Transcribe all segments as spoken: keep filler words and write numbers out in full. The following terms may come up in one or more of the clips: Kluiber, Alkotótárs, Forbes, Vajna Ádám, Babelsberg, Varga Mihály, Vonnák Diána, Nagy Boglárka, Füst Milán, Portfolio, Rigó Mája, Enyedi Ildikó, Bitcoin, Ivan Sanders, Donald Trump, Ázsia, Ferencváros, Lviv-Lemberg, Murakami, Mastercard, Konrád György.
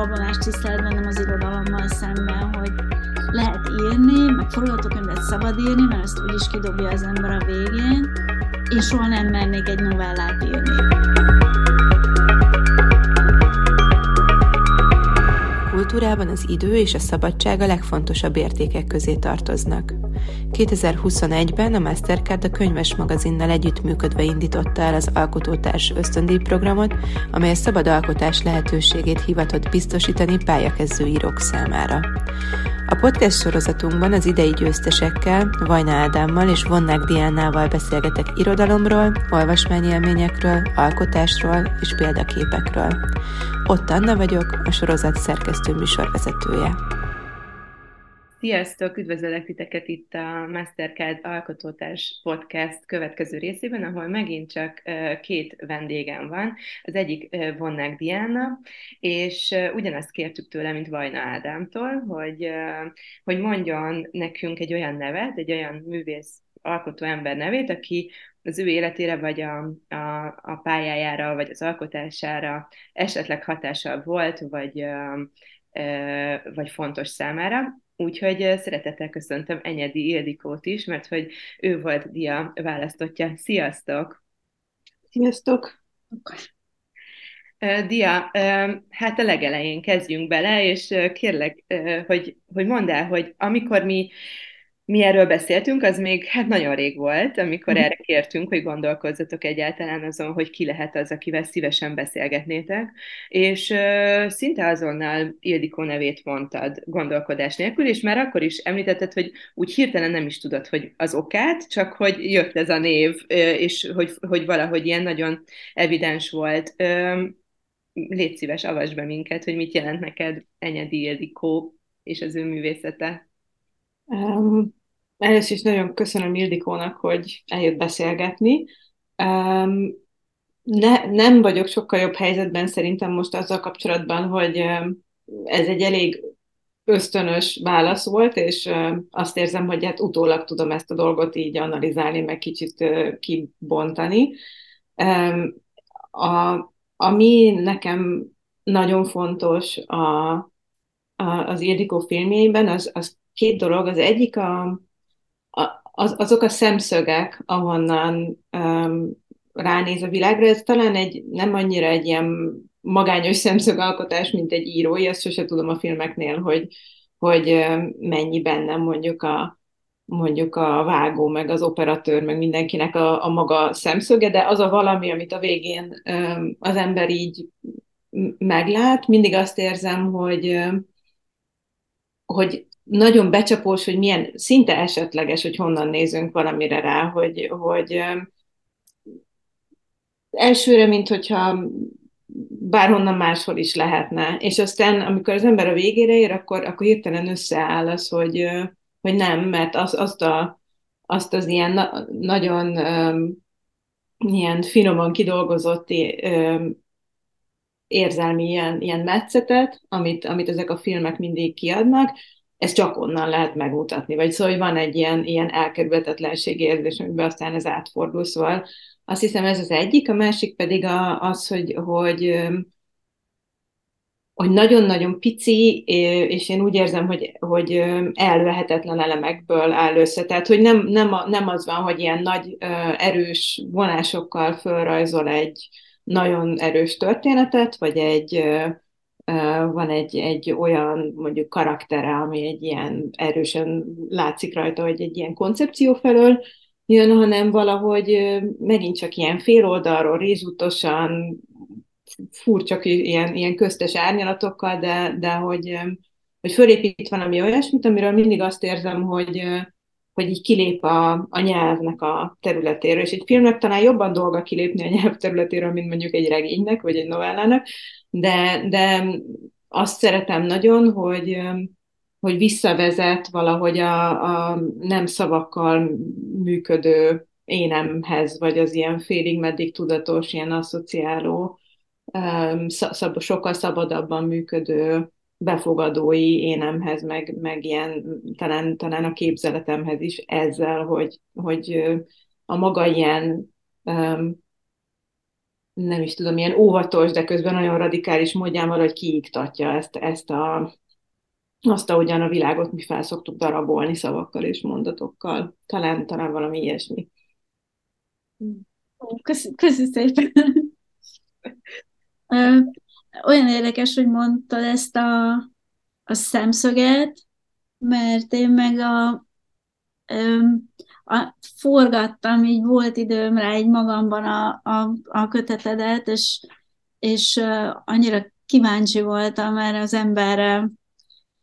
abban tisztelet bennem az irodalommal szemben, hogy lehet írni, meg forgatókönyvet szabad írni, mert ezt úgyis kidobja az ember a végén. Én soha nem mernék egy novellát írni. Kultúrában az idő és a szabadság a legfontosabb értékek közé tartoznak. kétezer-huszonegyben a Mastercard a Könyves magazinnal együttműködve indította el az Alkotótárs ösztöndíjprogramot, amely a szabad alkotás lehetőségét hivatott biztosítani pályakezdő írók számára. A podcast sorozatunkban az idei győztesekkel, Vajna Ádámmal és Vonnák Diánával beszélgetek irodalomról, olvasmányélményekről, alkotásról és példaképekről. Ott Anna vagyok, a sorozat szerkesztő műsorvezetője. Sziasztok! Üdvözöllek titeket itt a Mastercard Alkotótárs podcast következő részében, ahol megint csak két vendégem van. Az egyik Vonnák Diána, és ugyanazt kértük tőle, mint Vajna Ádámtól, hogy, hogy mondjon nekünk egy olyan nevet, egy olyan művész, alkotó ember nevét, aki az ő életére, vagy a, a, a pályájára, vagy az alkotására esetleg hatással volt, vagy, vagy fontos számára. Úgyhogy szeretettel köszöntöm Enyedi Ildikót is, mert hogy ő volt Dia választottja. Sziasztok! Sziasztok! Dia, hát a legelején kezdjünk bele, és kérlek, hogy, hogy mondd el, hogy amikor mi, mi erről beszéltünk, az még hát nagyon rég volt, amikor erre kértünk, hogy gondolkozzatok egyáltalán azon, hogy ki lehet az, akivel szívesen beszélgetnétek, és ö, szinte azonnal Ildikó nevét mondtad gondolkodás nélkül, és már akkor is említetted, hogy úgy hirtelen nem is tudod, hogy az okát, csak hogy jött ez a név, és hogy, hogy valahogy ilyen nagyon evidens volt. Ö, légy szíves, avasd be minket, hogy mit jelent neked Enyedi Ildikó és az ő művészete. Um. Először is nagyon köszönöm Ildikónak, hogy eljött beszélgetni. Um, ne, nem vagyok sokkal jobb helyzetben szerintem most azzal kapcsolatban, hogy um, ez egy elég ösztönös válasz volt, és um, azt érzem, hogy hát utólag tudom ezt a dolgot így analizálni, meg kicsit uh, kibontani. Um, a, ami nekem nagyon fontos a, a, az Ildikó filmjeiben, az, az két dolog. Az egyik a Az, azok a szemszögek, ahonnan um, ránéz a világra, ez talán egy, nem annyira egy ilyen magányos szemszögalkotás, mint egy írói, ezt sose tudom a filmeknél, hogy, hogy um, mennyi bennem mondjuk a, mondjuk a vágó, meg az operatőr, meg mindenkinek a, a maga szemszöge, de az a valami, amit a végén um, az ember így meglát, mindig azt érzem, hogy, um, hogy nagyon becsapós, hogy milyen szinte esetleges, hogy honnan nézünk valamire rá, hogy, hogy elsőre, mint hogyha bárhonnan máshol is lehetne. És aztán, amikor az ember a végére ér, akkor, akkor hirtelen összeáll az, hogy, hogy nem, mert az, azt, a, azt az ilyen na, nagyon ilyen finoman kidolgozott érzelmi ilyen, ilyen metszetet, amit, amit ezek a filmek mindig kiadnak, ezt csak onnan lehet megmutatni, vagy szóval van egy ilyen, ilyen elkerülhetetlenség érzés, amiben aztán ez átfordul, szóval azt hiszem ez az egyik, a másik pedig a, az, hogy, hogy, hogy nagyon-nagyon pici, és én úgy érzem, hogy, hogy elvehetetlen elemekből áll össze, tehát hogy nem, nem, nem az van, hogy ilyen nagy erős vonásokkal fölrajzol egy nagyon erős történetet, vagy egy... van egy, egy olyan, mondjuk, karaktere, ami egy ilyen erősen látszik rajta, hogy egy ilyen koncepció felől jön, hanem valahogy megint csak ilyen féloldalról, rézsutosan, furcsa ilyen, ilyen köztes árnyalatokkal, de, de hogy, hogy fölépít valami olyasmit, amiről mindig azt érzem, hogy, hogy így kilép a, a nyelvnek a területéről, és egy filmnek talán jobban dolga kilépni a nyelv területéről, mint mondjuk egy regénynek, vagy egy novellának, De, de azt szeretem nagyon, hogy, hogy visszavezet valahogy a, a nem szavakkal működő énemhez, vagy az ilyen félig meddig tudatos, ilyen asszociáló, szab, sokkal szabadabban működő befogadói énemhez, meg, meg ilyen talán, talán a képzeletemhez is ezzel, hogy, hogy a maga ilyen nem is tudom, ilyen óvatos, de közben nagyon radikális módján valahogy kiiktatja ezt, ezt a, azt, ahogyan a világot mi fel szoktuk darabolni szavakkal és mondatokkal. Talán, talán valami ilyesmi. Köszönöm köszön szépen! Olyan érdekes, hogy mondtad ezt a, a szemszöget, mert én meg a... A, forgattam, így volt időm rá, így magamban a, a, a kötetedet, és, és uh, annyira kíváncsi voltam erre az emberre,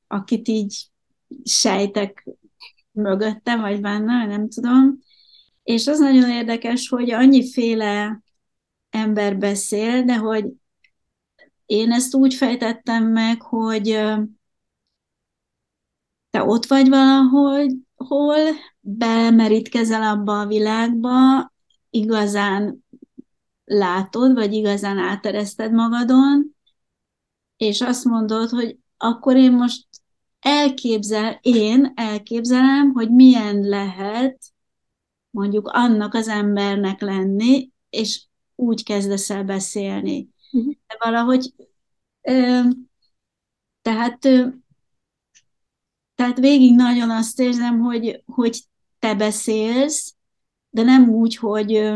akit így sejtek mögötte, vagy benne, nem tudom. És az nagyon érdekes, hogy annyiféle ember beszél, de hogy én ezt úgy fejtettem meg, hogy uh, te ott vagy valahogy, hol bemerítkezel abba a világba, igazán látod, vagy igazán átereszted magadon, és azt mondod, hogy akkor én most elképzel, én elképzelem, hogy milyen lehet mondjuk annak az embernek lenni, és úgy kezdesz el beszélni. De valahogy ö, tehát ö, Tehát végig nagyon azt érzem, hogy, hogy te beszélsz, de nem úgy, hogy,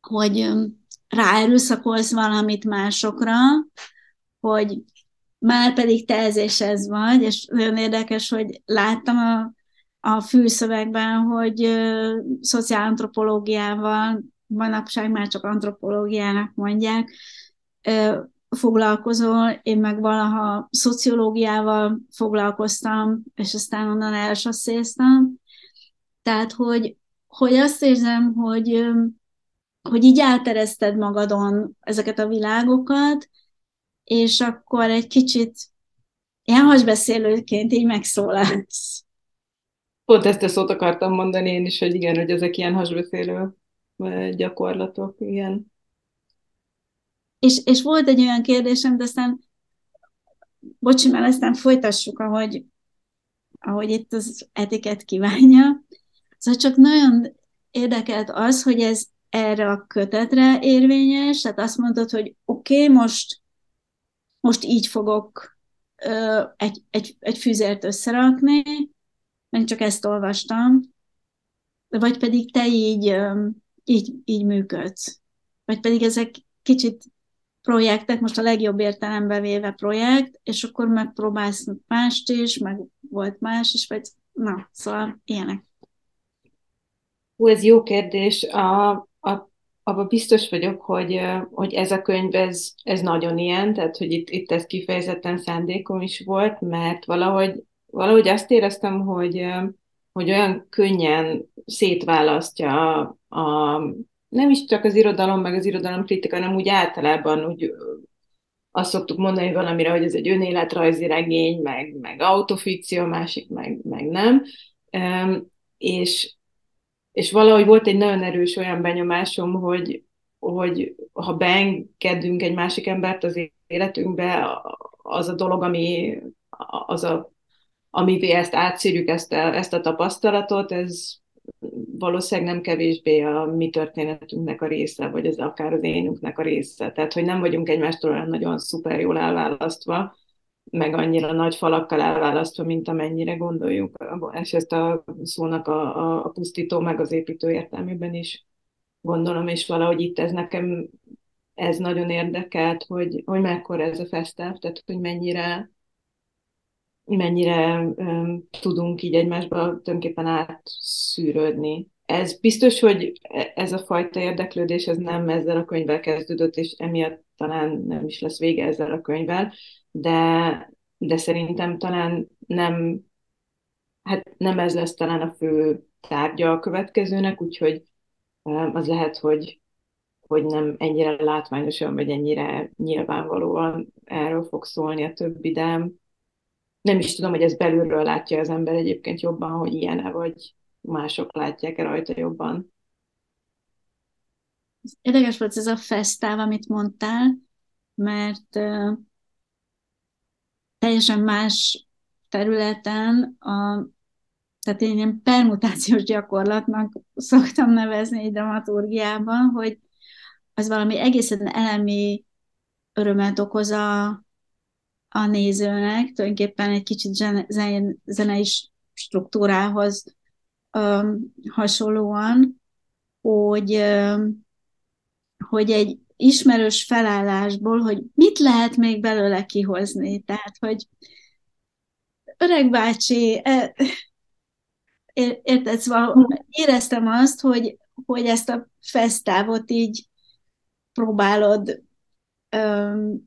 hogy ráerőszakolsz valamit másokra, hogy már pedig te ez és ez vagy, és nagyon érdekes, hogy láttam a, a fülszövegben, hogy ö, szociálantropológiával, manapság már csak antropológiának mondják, ö, foglalkozol, én meg valaha szociológiával foglalkoztam, és aztán onnan elsasszéztam. Tehát, hogy, hogy azt érzem, hogy, hogy így átereszted magadon ezeket a világokat, és akkor egy kicsit ilyen hasbeszélőként így megszólalsz. Pont ezt a szót akartam mondani én is, hogy igen, hogy ezek ilyen hasbeszélő gyakorlatok, igen. És, és volt egy olyan kérdésem, de aztán, bocsi, mert aztán folytassuk, ahogy, ahogy itt az etikett kívánja. Szóval csak nagyon érdekelt az, hogy ez erre a kötetre érvényes, tehát azt mondod, hogy oké, okay, most, most így fogok ö, egy, egy, egy füzért összerakni, mert csak ezt olvastam, vagy pedig te így, ö, így, így működsz, vagy pedig ezek kicsit projektek, most a legjobb értelembe véve projekt, és akkor megpróbálsz mást is, meg volt más is, vagy na, szóval ilyenek. Hú, ez jó kérdés. A, a, abban biztos vagyok, hogy, hogy ez a könyv, ez, ez nagyon ilyen, tehát, hogy itt, itt ez kifejezetten szándékom is volt, mert valahogy, valahogy azt éreztem, hogy, hogy olyan könnyen szétválasztja a, a nem is csak az irodalom, meg az irodalomkritika, hanem úgy általában úgy azt szoktuk mondani valamire, hogy ez egy önéletrajzi regény, meg, meg autofikció, másik meg, meg nem. Üm, és, és valahogy volt egy nagyon erős olyan benyomásom, hogy, hogy ha beengedünk egy másik embert az életünkbe, az a dolog, ami, az a, amivé ezt átszírjuk, ezt a, ezt a tapasztalatot, ez valószínűleg nem kevésbé a mi történetünknek a része, vagy az akár az énünknek a része. Tehát, hogy nem vagyunk egymástól olyan nagyon szuper jól elválasztva, meg annyira nagy falakkal elválasztva, mint amennyire gondoljuk. És ezt a szónak a, a, a pusztító, meg az építő értelmében is gondolom, és valahogy itt ez nekem, ez nagyon érdekelt, hogy, hogy mekkora ez a fesztáv, tehát, hogy mennyire mennyire um, tudunk így egymásba tulajdonképpen átszűrődni. Ez biztos, hogy ez a fajta érdeklődés, ez nem ezzel a könyvvel kezdődött, és emiatt talán nem is lesz vége ezzel a könyvvel, de, de szerintem talán nem, hát nem ez lesz talán a fő tárgya a következőnek, úgyhogy um, az lehet, hogy, hogy nem ennyire látványosan, vagy ennyire nyilvánvalóan erről fog szólni a többi, de nem is tudom, hogy ez belülről látja az ember egyébként jobban, hogy ilyen-e, vagy mások látják-e rajta jobban. Érdekes volt ez a fesztáv, amit mondtál, mert uh, teljesen más területen, a, tehát én ilyen permutációs gyakorlatnak szoktam nevezni egy dramaturgiában, hogy az valami egészen elemi örömet okoz a, a nézőnek, tulajdonképpen egy kicsit zen, zenei struktúrához öm, hasonlóan, hogy, öm, hogy egy ismerős felállásból, hogy mit lehet még belőle kihozni. Tehát, hogy öreg bácsi, e, érted, szóval éreztem azt, hogy, hogy ezt a fesztávot így próbálod, öm,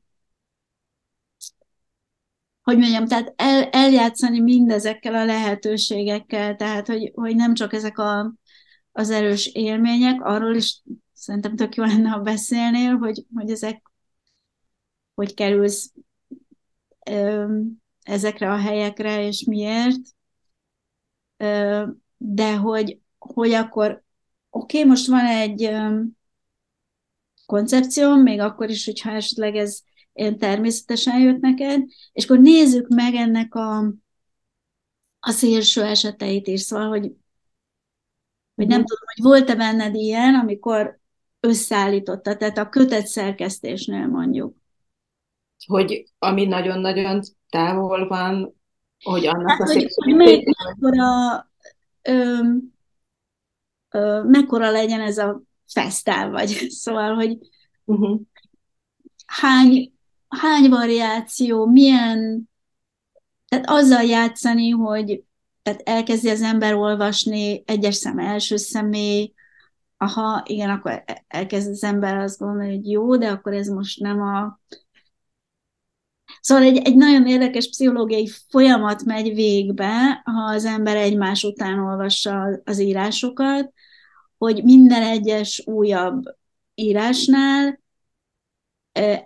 hogy mondjam, tehát el, eljátszani mindezekkel a lehetőségekkel, tehát, hogy, hogy nem csak ezek a, az erős élmények, arról is szerintem tök jó lenne, ha beszélnél, hogy, hogy ezek, hogy kerülsz öm, ezekre a helyekre, és miért, öm, de hogy, hogy akkor oké, okay, most van egy öm, koncepcióm, még akkor is, hogyha esetleg ez én természetesen jött neked, és akkor nézzük meg ennek a, a szélső eseteit is. Szóval, hogy, hogy nem tudom, hogy volt-e benned ilyen, amikor összeállította, tehát a kötet szerkesztésnél mondjuk. Hogy ami nagyon-nagyon távol van, hogy annak hát, a hogy, hogy még mekkora, ö, ö, mekkora legyen ez a fesztál vagy. Szóval, hogy uh-huh. hány, hány variáció, milyen... Tehát azzal játszani, hogy tehát elkezdi az ember olvasni, egyes szem, első személy, aha, igen, akkor elkezd az ember azt gondolni, hogy jó, de akkor ez most nem a... Szóval egy, egy nagyon érdekes pszichológiai folyamat megy végbe, ha az ember egymás után olvassa az írásokat, hogy minden egyes újabb írásnál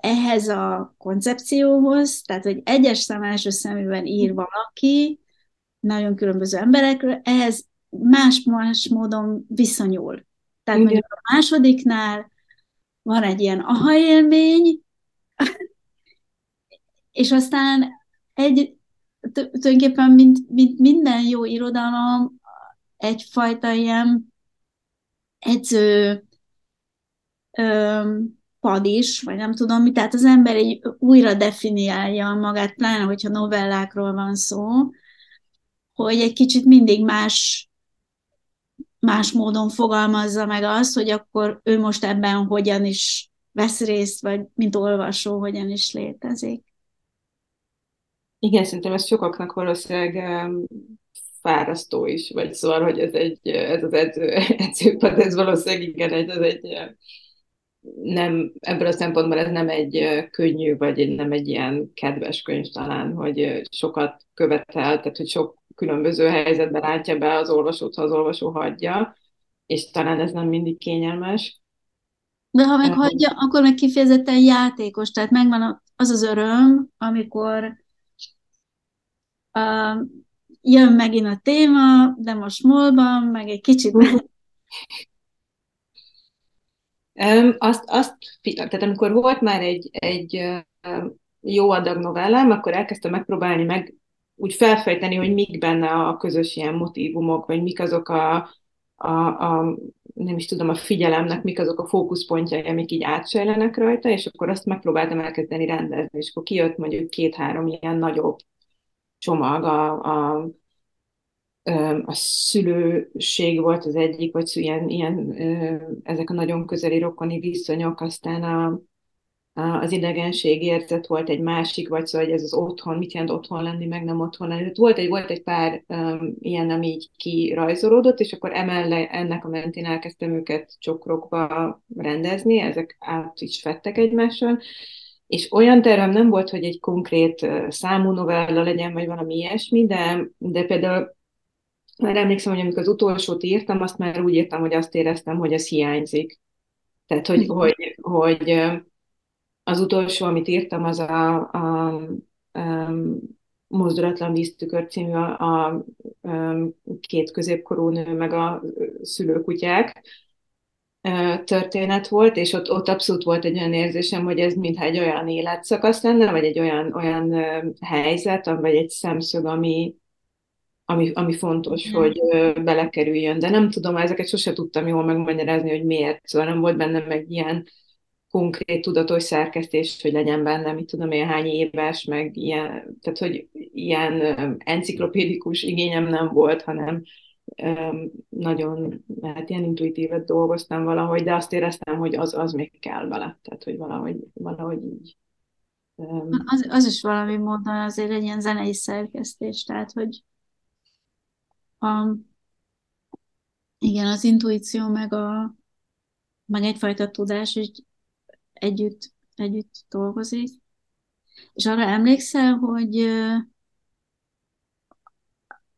ehhez a koncepcióhoz, tehát, hogy egyes szám első szemében ír valaki, nagyon különböző emberekről, ehhez más-más módon viszonyul. Tehát igen. Mondjuk a másodiknál van egy ilyen aha élmény, és aztán egy, tulajdonképpen mint, mint minden jó irodalom, egyfajta ilyen edző öm, pad is, vagy nem tudom mi, tehát az ember így újra definiálja magát, pláne, hogyha novellákról van szó, hogy egy kicsit mindig más, más módon fogalmazza meg azt, hogy akkor ő most ebben hogyan is vesz részt, vagy mint olvasó hogyan is létezik. Igen, szerintem ez sokaknak valószínűleg fárasztó is, vagy szóval, hogy ez, egy, ez az edző, edzőpad, ez valószínűleg igen, ez egy nem, ebből a szempontból ez nem egy könnyű, vagy nem egy ilyen kedves könyv talán, hogy sokat követel, tehát hogy sok különböző helyzetben látja be az olvasót, ha az olvasó hagyja, és talán ez nem mindig kényelmes. De ha meghagyja, um, akkor meg kifejezetten játékos, tehát megvan az az öröm, amikor uh, jön megint a téma, de most molban, meg egy kicsit... Azt, azt, tehát amikor volt már egy, egy jó adag novellám, akkor elkezdtem megpróbálni meg úgy felfejteni, hogy mik benne a közös ilyen motívumok, vagy mik azok a, a, a nem is tudom, a figyelemnek, mik azok a fókuszpontjai, amik így átsejlenek rajta, és akkor azt megpróbáltam elkezdeni rendezni, és akkor kijött mondjuk két-három ilyen nagyobb csomag, a, a A szülőség volt az egyik, vagy ilyen, ilyen, ezek a nagyon közeli rokoni viszonyok, aztán a, a, az idegenség érzet volt egy másik, vagy szóval, hogy ez az otthon, mit jelent otthon lenni, meg nem otthon lenni. Volt egy, volt egy pár um, ilyen, ami így kirajzolódott, és akkor emelle, ennek a mentén elkezdtem őket csokrokba rendezni, ezek át is fettek egymással, és olyan tervem nem volt, hogy egy konkrét számú novella legyen, vagy valami ilyesmi, de, de például már emlékszem, hogy amikor az utolsót írtam, azt már úgy írtam, hogy azt éreztem, hogy ez hiányzik. Tehát, hogy, hogy, hogy az utolsó, amit írtam, az a, a, a Mozdulatlan víztükör című a, a, a két középkorú nő, meg a szülőkutyák történet volt, és ott, ott abszolút volt egy olyan érzésem, hogy ez mintha egy olyan életszakasz lenne, vagy egy olyan, olyan helyzet, vagy egy szemszög, ami Ami, ami fontos, hmm. hogy ö, belekerüljön. De nem tudom, ezeket sose tudtam jól megmagyarázni, hogy miért. Szóval nem volt bennem egy ilyen konkrét tudatos szerkesztés, hogy legyen benne, mit tudom én, hány éves, meg ilyen, tehát hogy ilyen enciklopédikus igényem nem volt, hanem um, nagyon, hát ilyen intuitívet dolgoztam valahogy, de azt éreztem, hogy az, az még kell vele, tehát hogy valahogy, valahogy így. Um, az, az is valami módon azért egy ilyen zenei szerkesztés, tehát hogy um, igen, az intuíció meg a meg egyfajta tudás, hogy Együtt, együtt dolgozik. És arra emlékszel, hogy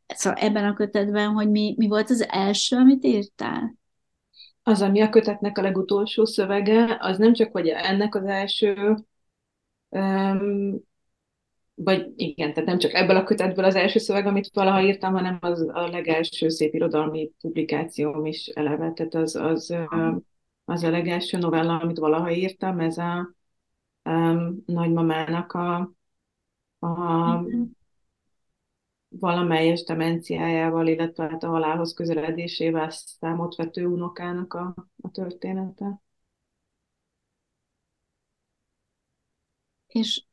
szóval ebben a kötetben, hogy mi, mi volt az első, amit írtál? Az, ami a kötetnek a legutolsó szövege, az nem csak, hogy ennek az első, um, vagy igen, tehát nem csak ebből a kötetből az első szöveg, amit valaha írtam, hanem az a legelső szépirodalmi publikációm is eleve, tehát az... az um, Az a legelső novella, amit valaha írtam, ez a um, nagymamának a, a valamelyes demenciájával, illetve hát a halálhoz közeledésével számot vető unokának a, a története. És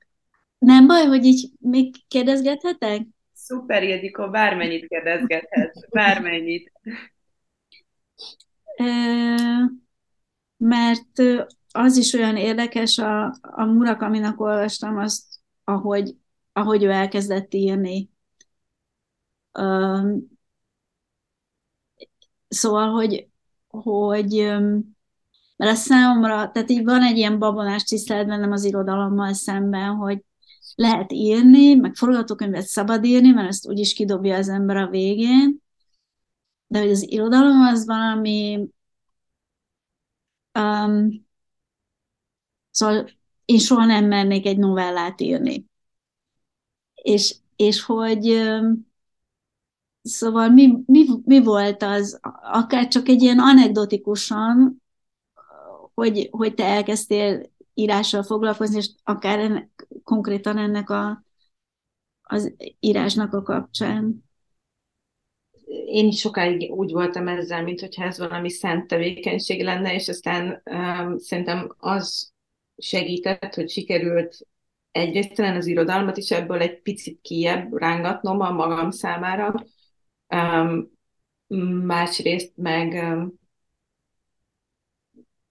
nem baj, hogy így még kérdezgethetek? Szuper, Ildikó, bármennyit kérdezgethetsz, bármennyit. E- Mert az is olyan érdekes, a, a Murakaminak olvastam azt, ahogy, ahogy ő elkezdett írni. Um, szóval, hogy, hogy um, mert a számomra, tehát így van egy ilyen babonás tisztelet bennem az irodalommal szemben, hogy lehet írni, meg forgatókönyvet szabad írni, mert ezt úgyis kidobja az ember a végén, de hogy az irodalom az valami... Um, szóval én soha nem mernék egy novellát írni. És, és hogy um, szóval mi, mi, mi volt az, akár csak egy ilyen anekdotikusan, hogy, hogy te elkezdtél írással foglalkozni, és akár ennek, konkrétan ennek a, az írásnak a kapcsán. Én is sokáig úgy voltam ezzel, mint hogyha ez valami szent tevékenység lenne, és aztán um, szerintem az segített, hogy sikerült egyrészt talán az irodalmat is ebből egy picit kijebb rángatnom a magam számára, um, másrészt meg, um,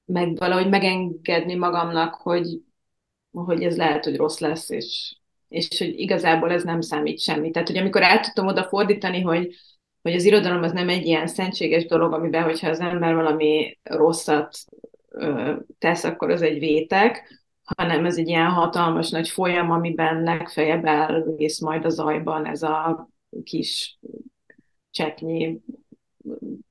meg valahogy megengedni magamnak, hogy, hogy ez lehet, hogy rossz lesz, és, és hogy igazából ez nem számít semmit. Tehát, hogy amikor át tudtam oda fordítani, hogy hogy az irodalom az nem egy ilyen szentséges dolog, amiben, hogyha az ember valami rosszat ö, tesz, akkor az egy vétek, hanem ez egy ilyen hatalmas nagy folyam, amiben legfeljebb elvész majd a zajban ez a kis cseppnyi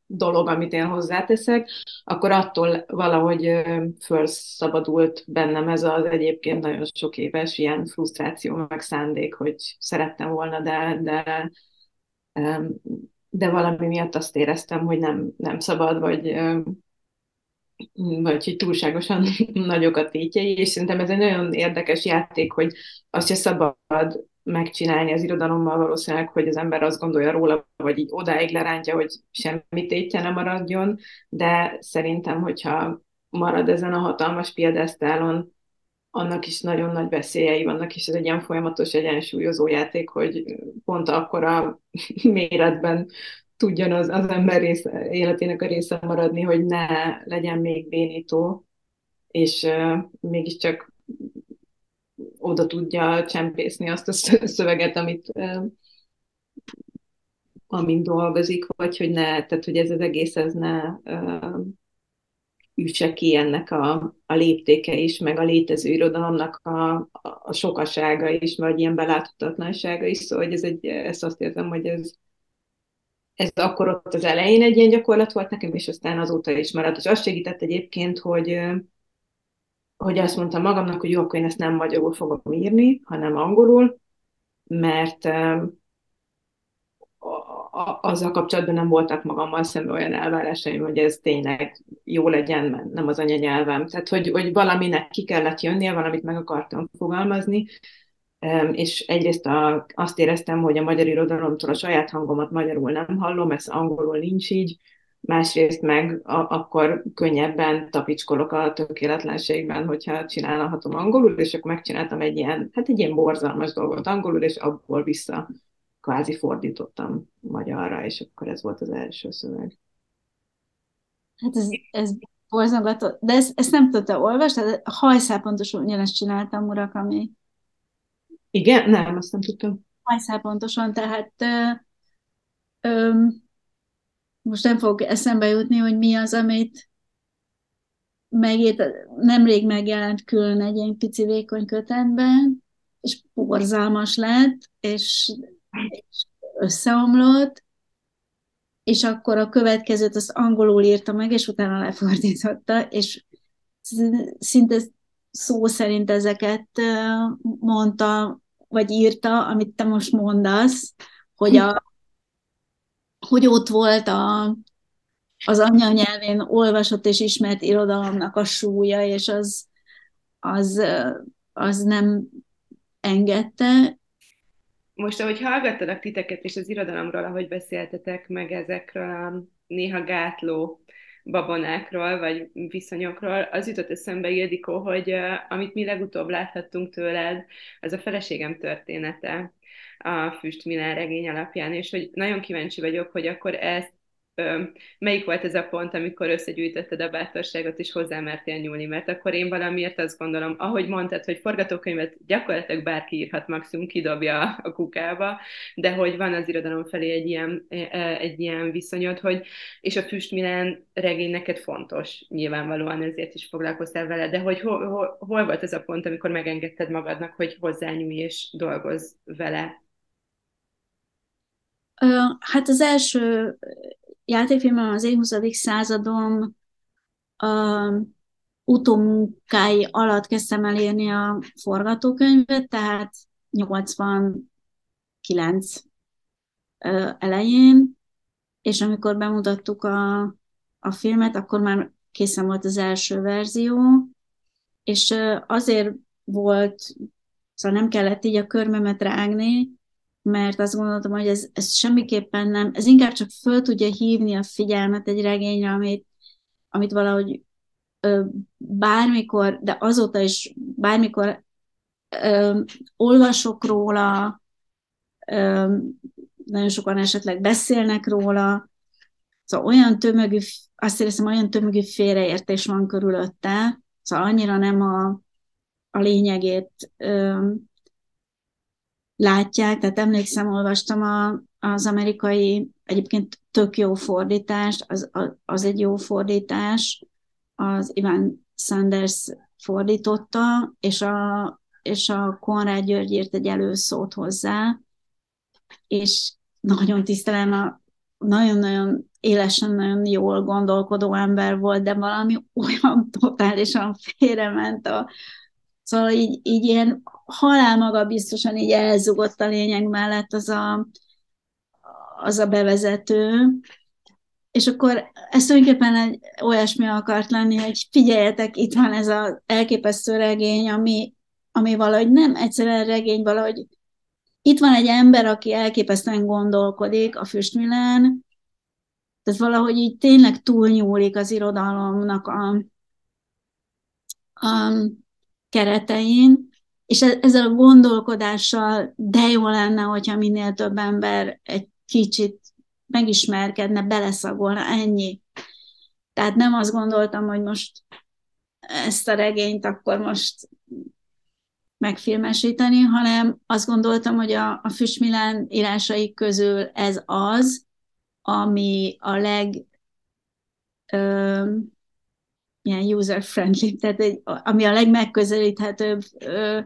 dolog, amit én hozzáteszek, akkor attól valahogy felszabadult bennem ez az egyébként nagyon sok éves ilyen frusztráció, meg szándék, hogy szerettem volna, de... de de valami miatt azt éreztem, hogy nem, nem szabad, vagy, vagy hogy túlságosan nagyok a tétjei, és szerintem ez egy nagyon érdekes játék, hogy azt se szabad megcsinálni az irodalommal valószínűleg, hogy az ember azt gondolja róla, vagy így odáig lerántja, hogy semmi tétje ne maradjon, de szerintem, hogyha marad ezen a hatalmas piedesztálon, annak is nagyon nagy veszélyei vannak, és ez egy ilyen folyamatos egyensúlyozó játék, hogy pont akkora méretben tudjon az, az ember része, életének a része maradni, hogy ne legyen még bénító, és uh, mégiscsak oda tudja csempészni azt a szöveget, amit, uh, amin dolgozik, vagy hogy ne, tehát hogy ez az egész, ez ne... Uh, üsse ki ennek a, a léptéke is, meg a létező irodalomnak a, a, a sokasága is, vagy ilyen beláthatatlansága is, szóval hogy ez egy, ezt azt érzem, hogy ez, ez akkor ott az elején egy ilyen gyakorlat volt nekem, és aztán azóta is maradt. És azt segített egyébként, hogy, hogy azt mondtam magamnak, hogy jó, akkor én ezt nem magyarul fogom írni, hanem angolul, mert azzal kapcsolatban nem voltak magammal szemben olyan elvárásaim, hogy ez tényleg jó legyen, nem az anyanyelvem. Tehát, hogy, hogy valaminek ki kellett jönnie, valamit meg akartam fogalmazni, és egyrészt a, azt éreztem, hogy a magyar irodalomtól a saját hangomat magyarul nem hallom, ez angolul nincs így, másrészt meg a, akkor könnyebben tapicskolok a tökéletlenségben, hogyha csinálhatom angolul, és akkor megcsináltam egy ilyen, hát egy ilyen borzalmas dolgot angolul, és abból vissza kvázi fordítottam magyarra, és akkor ez volt az első szöveg. Hát ez, ez borzongató, de ezt, ezt nem tudta olvasni, hajszál pontosan ugyanezt csináltam Murakami. Igen? Nem, azt nem tudtam. Hajszál pontosan, tehát ö, ö, most nem fog eszembe jutni, hogy mi az, amit megért, nemrég megjelent külön egy ilyen pici vékony kötetben, és borzalmas lett, és, és összeomlott, és akkor a következőt az angolul írta meg, és utána lefordította, és szinte szó szerint ezeket mondta, vagy írta, amit te most mondasz, hogy, a, hogy ott volt a, az anyanyelvén olvasott és ismert irodalomnak a súlya, és az, az, az nem engedte. Most, ahogy hallgattalak titeket, és az irodalomról, ahogy beszéltetek meg ezekről a néha gátló babonákról, vagy viszonyokról, az jutott eszembe, Ildikó, hogy amit mi legutóbb láthattunk tőled, az a Feleségem története a Füst Milán regény alapján, és hogy nagyon kíváncsi vagyok, hogy akkor ezt, melyik volt ez a pont, amikor összegyűjtötted a bátorságot, és hozzámertél nyúlni, mert akkor én valamiért azt gondolom, ahogy mondtad, hogy forgatókönyvet gyakorlatilag bárki írhat, maximum kidobja a kukába, de hogy van az irodalom felé egy ilyen, egy ilyen viszonyod, hogy, és a Füst Milán regény neked fontos, nyilvánvalóan ezért is foglalkoztál vele, de hogy hol, hol, hol volt ez a pont, amikor megengedted magadnak, hogy hozzányúlj és dolgozz vele? Hát az első játékfilmem az én huszadik századom uh, utómunkái alatt kezdtem el írni a forgatókönyvet, tehát nyolcvankilenc uh, elején, és amikor bemutattuk a, a filmet, akkor már készen volt az első verzió, és uh, azért volt, szóval nem kellett így a körmemet rágni, mert azt gondoltam, hogy ez, ez semmiképpen nem, ez inkább csak föl tudja hívni a figyelmet egy regényre, amit, amit valahogy ö, bármikor, de azóta is bármikor ö, olvasok róla, ö, nagyon sokan esetleg beszélnek róla, szóval olyan tömegű, azt éreztem, olyan tömegű félreértés van körülötte, szóval annyira nem a, a lényegét ö, látják, tehát emlékszem, olvastam a, az amerikai, egyébként tök jó fordítást, az, az egy jó fordítás, az Ivan Sanders fordította, és a, és a Konrád György írt egy előszót hozzá, és nagyon tisztelem, a nagyon-nagyon élesen, nagyon jól gondolkodó ember volt, de valami olyan totálisan félrement a... Szóval így, így ilyen halál magabiztosan így elzugott a lényeg mellett az a, az a bevezető. És akkor ez tulajdonképpen egy olyasmi akart lenni, hogy figyeljetek, itt van ez az elképesztő regény, ami, ami valahogy nem egyszerűen regény, valahogy itt van egy ember, aki elképesztően gondolkodik, a Füst Milán, tehát valahogy így tényleg túlnyúlik az irodalomnak a... a keretein, és ezzel a gondolkodással de jó lenne, hogyha minél több ember egy kicsit megismerkedne, beleszagolna, ennyi. Tehát nem azt gondoltam, hogy most ezt a regényt akkor most megfilmesíteni, hanem azt gondoltam, hogy a, a Füst Milán írásai közül ez az, ami a leg... Ö, ilyen user-friendly, tehát egy, ami a legmegközelíthetőbb ö,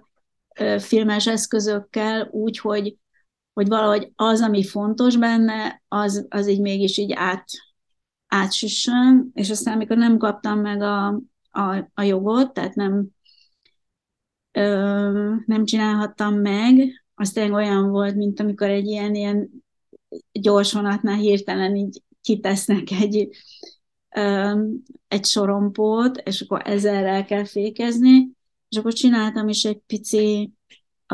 ö, filmes eszközökkel, úgy, hogy, hogy valahogy az, ami fontos benne, az, az így mégis így át, átsüssön, és aztán, amikor nem kaptam meg a, a, a jogot, tehát nem, ö, nem csinálhattam meg, az tényleg olyan volt, mint amikor egy ilyen, ilyen gyors vonatnál hirtelen így kitesznek egy egy sorompót, és akkor ezzel el kell fékezni, és akkor csináltam is egy pici,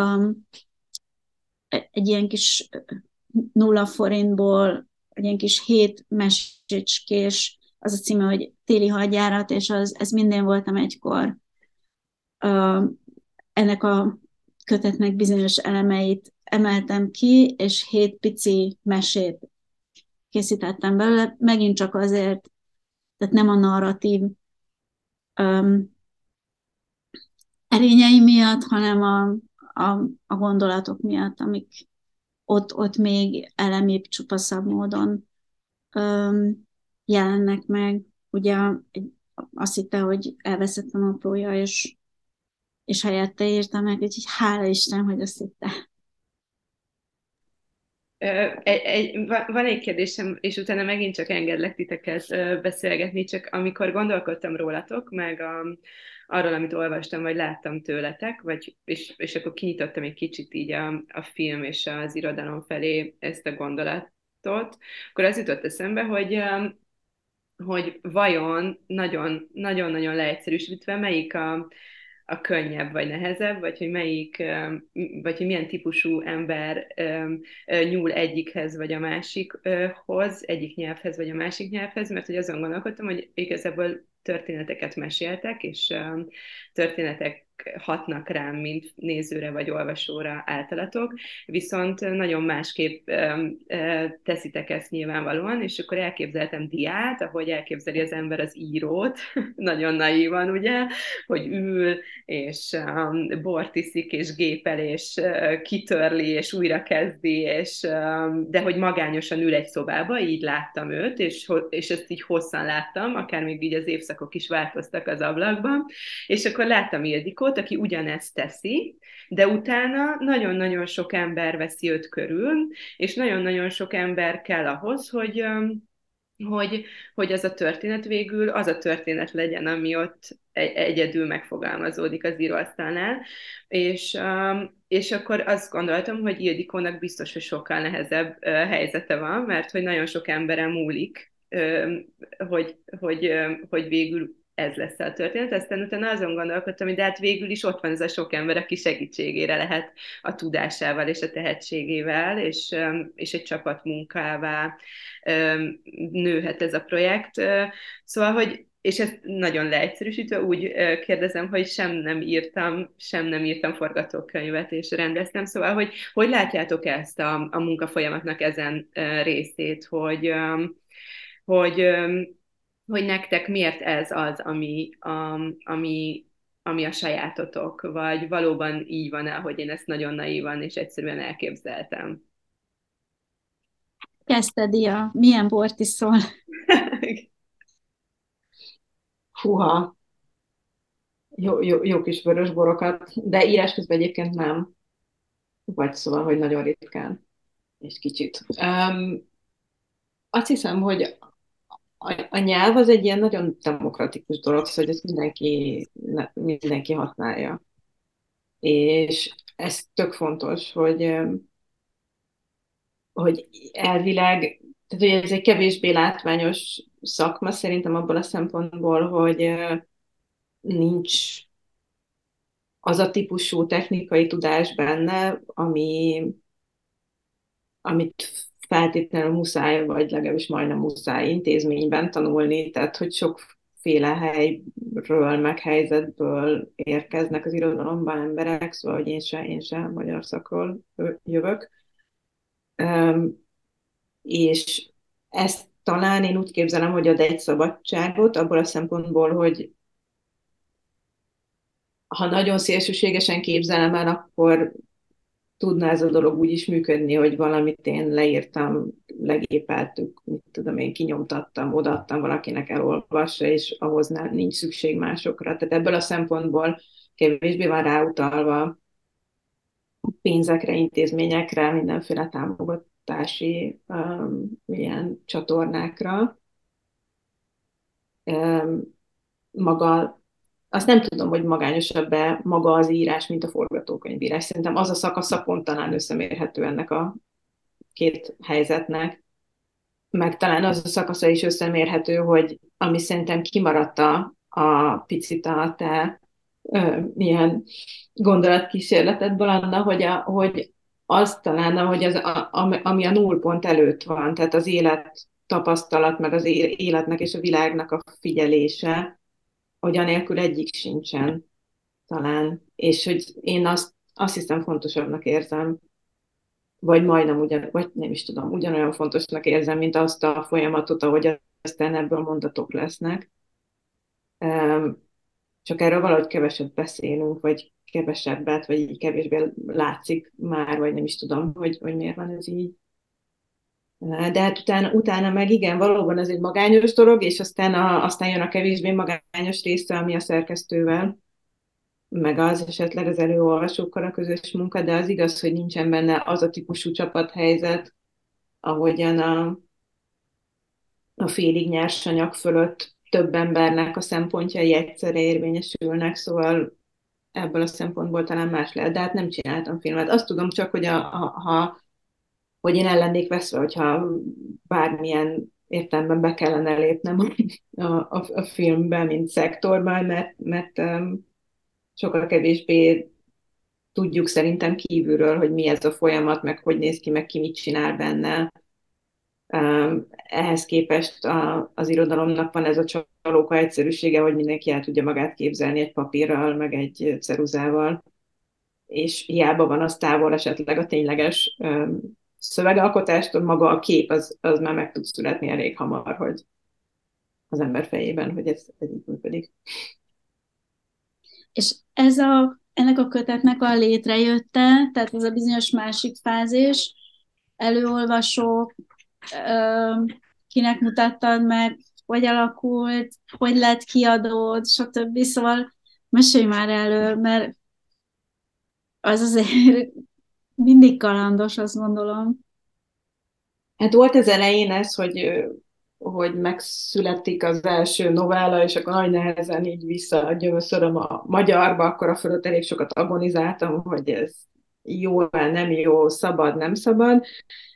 um, egy ilyen kis nulla forintból egy ilyen kis hét mesicskés, az a címe, hogy Téli hadjárat, és az, ez minden voltam egykor. Uh, ennek a kötetnek bizonyos elemeit emeltem ki, és hét pici mesét készítettem belőle, megint csak azért, tehát nem a narratív um, erényei miatt, hanem a, a, a gondolatok miatt, amik ott, ott még elemibb, csupaszabb módon um, jelennek meg. Ugye azt hitte, hogy elveszettem aprója, és, és helyette írtam meg, úgyhogy hála Isten, hogy azt hitte. Egy, egy, van egy kérdésem, és utána megint csak engedlek titeket beszélgetni, csak amikor gondolkodtam rólatok, meg a, arról, amit olvastam, vagy láttam tőletek, vagy, és, és akkor kinyitottam egy kicsit így a, a film és az irodalom felé ezt a gondolatot, akkor az jutott eszembe, hogy, hogy vajon nagyon-nagyon leegyszerűsítve melyik a a könnyebb, vagy nehezebb, vagy hogy melyik, vagy hogy milyen típusú ember nyúl egyikhez, vagy a másikhoz, egyik nyelvhez, vagy a másik nyelvhez, mert hogy azon gondolkodtam, hogy igazából történeteket meséltek, és történetek hatnak rám, mint nézőre vagy olvasóra általatok, viszont nagyon másképp teszitek ezt nyilvánvalóan, és akkor elképzeltem diát, ahogy elképzeli az ember az írót, nagyon naívan, ugye, hogy ül, és bort iszik, és gépel, és kitörli, és újrakezdi, és, de hogy magányosan ül egy szobába, így láttam őt, és, és ezt így hosszan láttam, akár még így az évszakok is változtak az ablakban, és akkor láttam Ildikót, aki ugyanezt teszi, de utána nagyon-nagyon sok ember veszi őt körül, és nagyon-nagyon sok ember kell ahhoz, hogy, hogy, hogy az a történet végül, az a történet legyen, ami ott egyedül megfogalmazódik az íróasztalnál, és, és akkor azt gondoltam, hogy Ildikónak biztos, hogy sokkal nehezebb helyzete van, mert hogy nagyon sok emberen múlik, hogy, hogy, hogy végül ez lesz a történet, aztán utána azon gondolkodtam, hogy de hát végül is ott van ez a sok ember, aki segítségére lehet a tudásával és a tehetségével, és, és egy csapatmunkává nőhet ez a projekt. Szóval, hogy, és ezt nagyon leegyszerűsítve úgy kérdezem, hogy sem nem írtam, sem nem írtam forgatókönyvet, és rendeztem, szóval, hogy hogy látjátok ezt a, a munkafolyamatnak ezen részét, hogy hogy hogy nektek miért ez az, ami, um, ami, ami a sajátotok, vagy valóban így van-e, hogy én ezt nagyon naívan és egyszerűen elképzeltem. Kezdted, Dia, milyen bort iszol? Húha, jó, jó, jó kis vörös borokat, de írás közben egyébként nem. Vagy szóval, hogy nagyon ritkán. Egy kicsit. Um, azt hiszem, hogy A, a nyelv az egy ilyen nagyon demokratikus dolog, szóval ezt mindenki, mindenki használja. És ez tök fontos, hogy, hogy elvileg, tehát ugye ez egy kevésbé látványos szakma szerintem abból a szempontból, hogy nincs az a típusú technikai tudás benne, ami, amit feltétlenül muszáj, vagy legalábbis majdnem muszáj intézményben tanulni, tehát hogy sokféle helyről, meg helyzetből érkeznek az irodalomban emberek, szóval hogy én sem, én sem magyar szakról jövök. Um, és ezt talán én úgy képzelem, hogy ad egy szabadságot, abból a szempontból, hogy ha nagyon szélsőségesen képzelem el, akkor tudná ez a dolog úgy is működni, hogy valamit én leírtam, legépeltük, mit tudom én, kinyomtattam, odaadtam valakinek elolvassa, és ahhoz nem, nincs szükség másokra. Tehát ebből a szempontból kevésbé van ráutalva pénzekre, intézményekre, mindenféle támogatási um, ilyen csatornákra. Um, maga Azt nem tudom, hogy magányosabb-e maga az írás, mint a forgatókönyvírás. Szerintem az a szakasza pont talán összemérhető ennek a két helyzetnek. Meg talán az a szakasza is összemérhető, hogy ami szerintem kimaradta a picit a te ö, ilyen gondolatkísérletedből, Anna, hogy, a, hogy az talán, hogy az, ami a nullpont előtt van, tehát az élet tapasztalat, meg az életnek és a világnak a figyelése, hogy anélkül egyik sincsen talán. És hogy én azt, azt hiszem fontosabbnak érzem, vagy majdnem ugyan, vagy nem is tudom, ugyanolyan fontosnak érzem, mint azt a folyamatot, ahogy aztán ebből mondatok lesznek. Csak erről valahogy keveset beszélünk, vagy kevesebbet, vagy így kevésbé látszik már, vagy nem is tudom, hogy, hogy miért van ez így. De hát utána, utána meg igen, valóban ez egy magányos dolog, és aztán, a, aztán jön a kevésbé magányos része, ami a szerkesztővel, meg az esetleg az előolvasókkal a közös munka, de az igaz, hogy nincsen benne az a típusú csapathelyzet, ahogyan a, a félig nyersanyag fölött több embernek a szempontjai egyszerre érvényesülnek, szóval ebből a szempontból talán más lehet, de hát nem csináltam filmet. Azt tudom csak, hogy, a, a, ha, hogy én el lennék veszve, hogyha bármilyen értelemben be kellene lépnem a, a, a filmbe, mint szektorban, mert, mert um, sokkal kevésbé tudjuk szerintem kívülről, hogy mi ez a folyamat, meg hogy néz ki, meg ki mit csinál benne. Um, ehhez képest a, az irodalomnak van ez a csalóka egyszerűsége, hogy mindenki el tudja magát képzelni egy papírral, meg egy ceruzával, és hiába van az távol esetleg a tényleges um, szövegalkotástól, maga a kép az, az már meg tud születni elég hamar, hogy az ember fejében, hogy ez így működik. És ez a, ennek a kötetnek a létrejötte, tehát ez a bizonyos másik fázis, előolvasók, kinek mutattad meg, hogy alakult, hogy lett kiadód, stb. Szóval mesélj már elő, mert az azért mindig kalandos, azt gondolom. Hát volt az elején ez, hogy, hogy megszületik az első novella, és akkor nagy nehezen így visszagyömöszöröm a magyarba, akkor a fölött elég sokat agonizáltam, hogy ez jó, nem jó, szabad, nem szabad.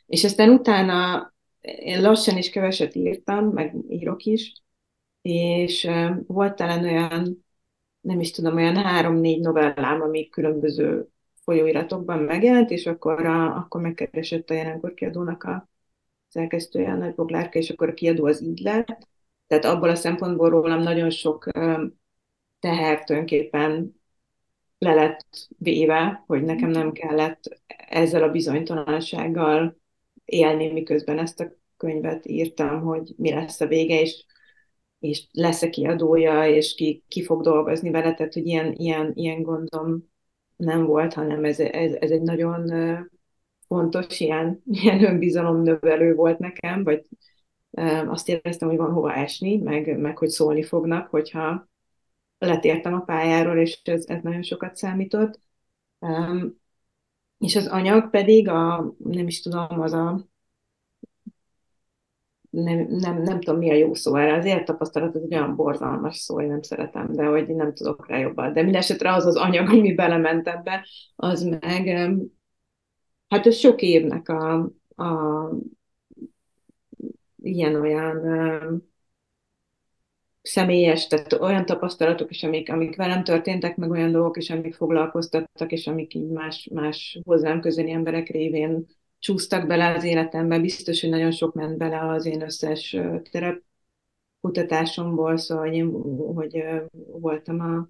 És aztán utána én lassan is keveset írtam, meg írok is, és volt talán olyan, nem is tudom, olyan három-négy novellám, ami különböző folyóiratokban megjelent, és akkor, a, akkor megkeresett a Jelenkor kiadónak a szerkesztője, a Nagy Boglárka, és akkor a kiadó az így lett. Tehát abból a szempontból rólam nagyon sok teher tulajdonképpen le lett véve, hogy nekem nem kellett ezzel a bizonytalansággal élni, miközben ezt a könyvet írtam, hogy mi lesz a vége, és, és lesz-e kiadója, és ki, ki fog dolgozni vele, tehát hogy ilyen, ilyen, ilyen gondom nem volt, hanem ez, ez, ez egy nagyon fontos, ilyen, ilyen önbizalom növelő volt nekem, vagy azt éreztem, hogy van hova esni, meg, meg hogy szólni fognak, hogyha letértem a pályáról, és ez, ez nagyon sokat számított. Um, és az anyag pedig, a, nem is tudom, az a... Nem, nem, nem tudom, mi a jó szó erre. Az élettapasztalat az egy olyan borzalmas szó, én nem szeretem, de hogy nem tudok rá jobban. De mindesetre az az anyag, ami belement ebbe, az meg... Hát ez sok évnek a... a ilyen-olyan... személyes, tehát olyan tapasztalatok is, amik, amik velem történtek, meg olyan dolgok is, amik foglalkoztattak, és amik így más, más hozzám közeli emberek révén csúsztak bele az életembe. Biztos, hogy nagyon sok ment bele az én összes terepkutatásomból, szóval én, hogy voltam a,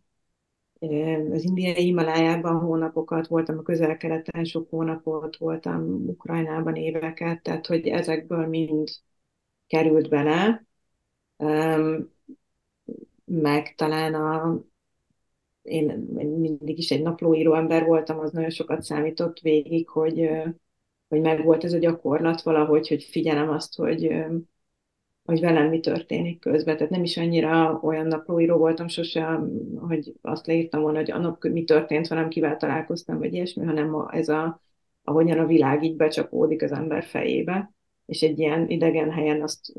az indiai Himalájában hónapokat, voltam a Közel-Keleten sok hónapot, voltam Ukrajnában éveket, tehát hogy ezekből mind került bele. Meg talán a, én mindig is egy naplóíró ember voltam, az nagyon sokat számított végig, hogy, hogy meg volt ez a gyakorlat valahogy, hogy figyelem azt, hogy, hogy velem mi történik közben. Tehát nem is annyira olyan naplóíró voltam sose, hogy azt leírtam volna, hogy a nap mi történt, hanem kivel találkoztam, vagy ilyesmi, hanem ez a, ahogyan a világ így becsapódik az ember fejébe, és egy ilyen idegen helyen azt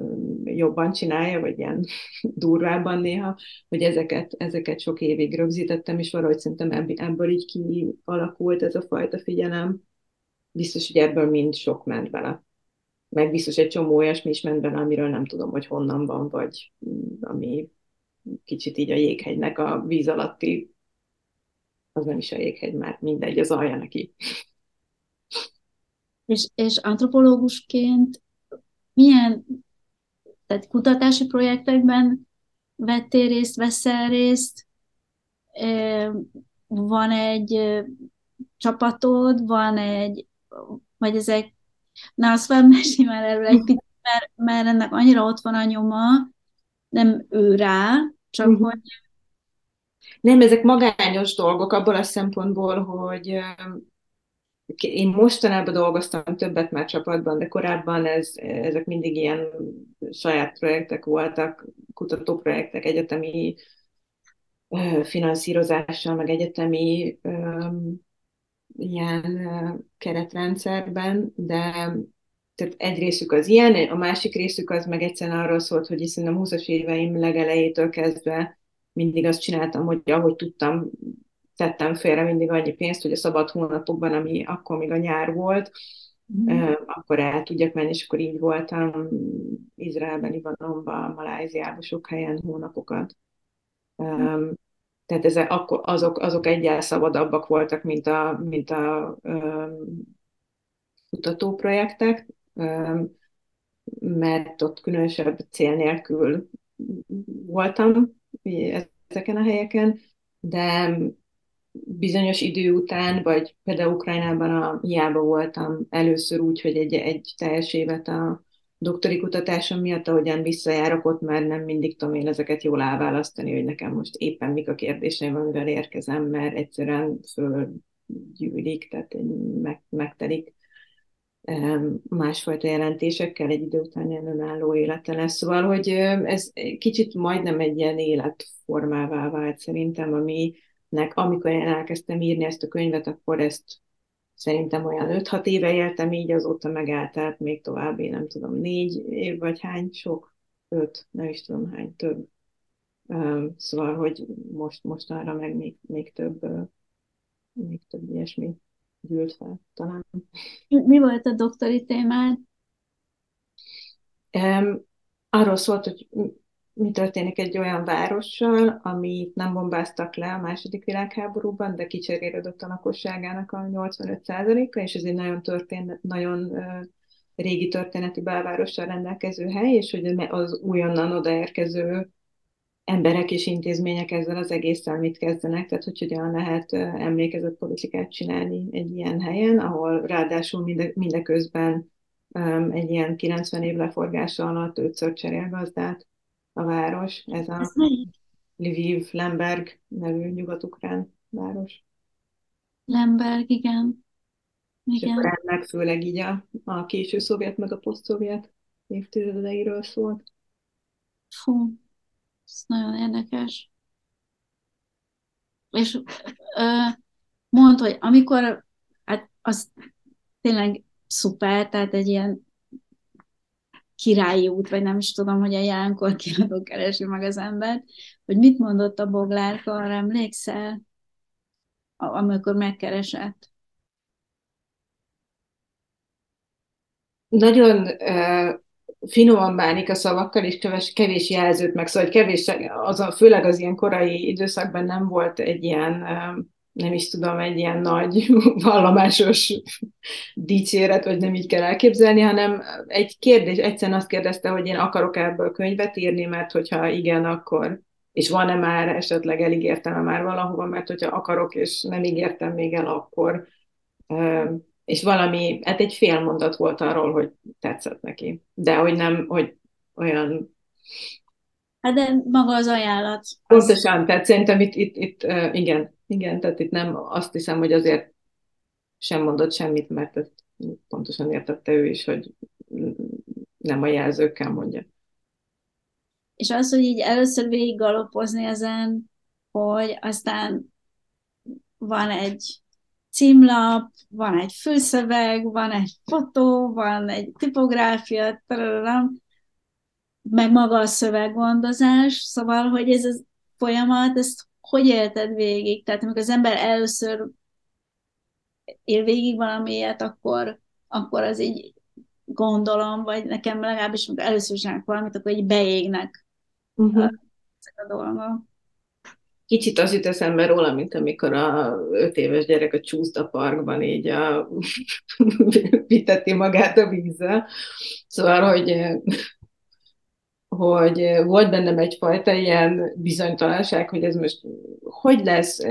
jobban csinálja, vagy ilyen durvábban néha, hogy ezeket, ezeket sok évig rögzítettem, és valahogy szerintem ebből így kialakult ez a fajta figyelem. Biztos, hogy ebből mind sok ment bele. Meg biztos egy csomó olyasmi is ment bele, amiről nem tudom, hogy honnan van, vagy ami kicsit így a jéghegynek a víz alatti, az nem is a jéghegy, már mindegy, az alja neki. És, és antropológusként milyen tehát kutatási projektekben vettél részt, veszel részt, van egy csapatod, van egy, vagy ezek, na azt felmesélj már erről egy picit, mert, mert ennek annyira ott van a nyoma, nem ő rá, csak uh-huh. hogy... Nem, ezek magányos dolgok abból a szempontból, hogy én mostanában dolgoztam többet már csapatban, de korábban ez, ezek mindig ilyen saját projektek voltak, kutatóprojektek, egyetemi finanszírozással, meg egyetemi ilyen keretrendszerben, de tehát egy részük az ilyen, a másik részük az meg egyszerűen arról szólt, hogy szerintem húszas éveim legelejétől kezdve mindig azt csináltam, hogy ahogy tudtam, tettem félre mindig annyi pénzt, hogy a szabad hónapokban, ami akkor még a nyár volt, mm. akkor el tudjak menni, és akkor így voltam Izraelben, Libanonban, Maláziában, sok helyen hónapokat. Mm. Tehát ezek, akkor azok, azok egyel szabadabbak voltak, mint a, mint a um, kutatóprojektek, um, mert ott különösebb cél nélkül voltam ezeken a helyeken, de bizonyos idő után, vagy például Ukrajnában a hiába voltam először úgy, hogy egy, egy teljes évet a doktori kutatásom miatt, ahogyan visszajárok ott, már nem mindig tudom én ezeket jól elválasztani, hogy nekem most éppen mik a kérdéseim, amivel érkezem, mert egyszerűen fölgyűlik, tehát meg, megtelik másfajta jelentésekkel, egy idő után ilyen önálló élete lesz. Szóval, hogy ez kicsit majdnem egy ilyen életformává vált szerintem, aminek amikor én elkezdtem írni ezt a könyvet, akkor ezt szerintem olyan öt-hat éve éltem így, azóta megállt még tovább, én nem tudom, négy év vagy hány, sok, öt, nem is tudom hány, több. Szóval, hogy most, most arra meg még, még több, még több ilyesmi gyűlt fel, talán. Mi volt a doktori témád? Um, arról szólt, hogy mi történik egy olyan várossal, amit nem bombáztak le a második világháborúban, de kicserélődött a lakosságának a nyolcvanöt százaléka, és ez egy nagyon, történet, nagyon uh, régi történeti belvárossal rendelkező hely, és hogy az újonnan odaérkező emberek és intézmények ezzel az egészen mit kezdenek, tehát hogy hogyan lehet emlékezett politikát csinálni egy ilyen helyen, ahol ráadásul minde, mindeközben um, egy ilyen kilencven év leforgása alatt ötször cserél gazdát a város. Ez a Lviv-Lemberg nevű nyugat-ukrán város. Lemberg, igen. igen. És meg főleg így a, a késő szovjet, meg a poszt-szovjet évtizedeiről szólt. Fú. Ez nagyon érdekes. És ö, mondd, hogy amikor, hát az tényleg szuper, tehát egy ilyen királyi út, vagy nem is tudom, hogy a jelenkor kiadó keresi meg az embert, hogy mit mondott a Boglárka, arra emlékszel, amikor megkeresett? Nagyon... Uh... finoman bánik a szavakkal, és kevés, kevés jelzőt meg, szóval kevés, az, főleg az ilyen korai időszakban nem volt egy ilyen, nem is tudom, egy ilyen nagy vallomásos dicséret, vagy nem így kell elképzelni, hanem egy kérdés, egyszerűen azt kérdezte, hogy én akarok ebből könyvet írni, mert hogyha igen, akkor, és van-e már esetleg elígértem-e már valahova, mert hogyha akarok, és nem ígértem még el, akkor, és valami, hát egy fél mondat volt arról, hogy tetszett neki. De hogy nem, hogy olyan... Hát de maga az ajánlat. Pontosan, tehát szerintem itt, itt, itt igen, igen, tehát itt nem azt hiszem, hogy azért sem mondott semmit, mert ezt pontosan értette ő is, hogy nem a jelzőkkel mondja. És az, hogy így először végig galopozni ezen, hogy aztán van egy... címlap, van egy főszöveg, van egy fotó, van egy tipográfia, tararám, meg maga a szöveggondozás, szóval, hogy ez a folyamat, ezt hogy élted végig? Tehát amikor az ember először él végig valamilyet, akkor, akkor az így gondolom, vagy nekem legalábbis amikor először csinálok valamit, akkor így beégnek uh-huh. ezek a dolgok. Kicsit az jut eszembe róla, mint amikor a öt éves gyerek a csúszda parkban így a... viteti magát a vízzel. Szóval, hogy, hogy volt bennem egyfajta ilyen bizonytalanság, hogy ez most hogy lesz,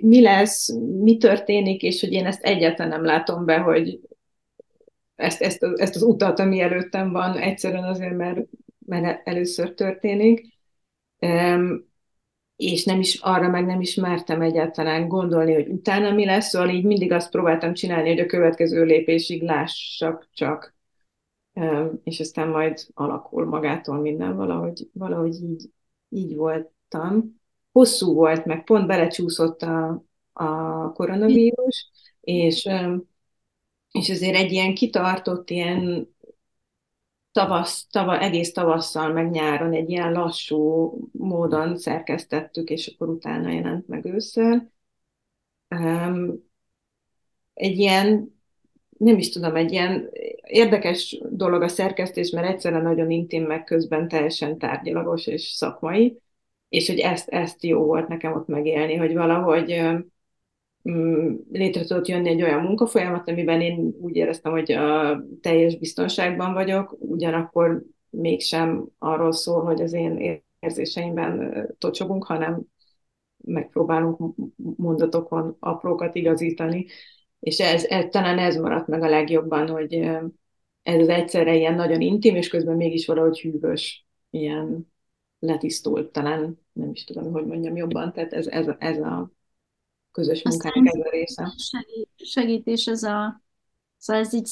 mi lesz, mi történik, és hogy én ezt egyáltalán nem látom be, hogy ezt, ezt, ezt az utat, ami előttem van, egyszerűen azért, mert, mert először történik. És nem is, arra meg nem is mertem egyáltalán gondolni, hogy utána mi lesz, szóval így mindig azt próbáltam csinálni, hogy a következő lépésig lássak csak, és aztán majd alakul magától minden, valahogy, valahogy így, így voltam. Hosszú volt, meg pont belecsúszott a, a koronavírus, és, és azért egy ilyen kitartott, ilyen Tavasz, tava, egész tavasszal, meg nyáron egy ilyen lassú módon szerkesztettük, és akkor utána jelent meg ősszel. Um, egy ilyen, nem is tudom, egy ilyen érdekes dolog a szerkesztés, mert egyszerűen nagyon intim, meg közben teljesen tárgyalagos és szakmai, és hogy ezt, ezt jó volt nekem ott megélni, hogy valahogy létre tudott jönni egy olyan munkafolyamat, amiben én úgy éreztem, hogy a teljes biztonságban vagyok, ugyanakkor mégsem arról szól, hogy az én érzéseimben tocsogunk, hanem megpróbálunk mondatokon aprókat igazítani, és ez, ez, talán ez maradt meg a legjobban, hogy ez az egyszerre ilyen nagyon intim, és közben mégis valahogy hűvös, ilyen letisztult, talán nem is tudom, hogy mondjam jobban, tehát ez, ez, ez a közös munkának ez a része. Segít, segítés ez a, szóval ez így,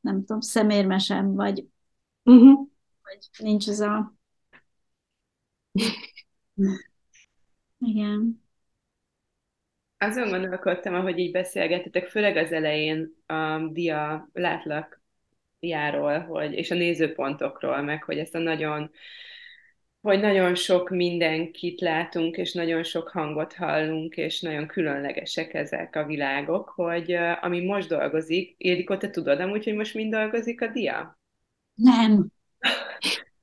nem tudom, szemérmesen, vagy, uh-huh. vagy nincs ez a... Igen. Azon gondolkodtam, ahogy így beszélgettetek, főleg az elején a dia látlakjáról, hogy, és a nézőpontokról, meg hogy ezt a nagyon... hogy nagyon sok mindenkit látunk, és nagyon sok hangot hallunk, és nagyon különlegesek ezek a világok, hogy uh, ami most dolgozik, Ildikó, te tudod amúgy, hogy most mind dolgozik a dia? Nem.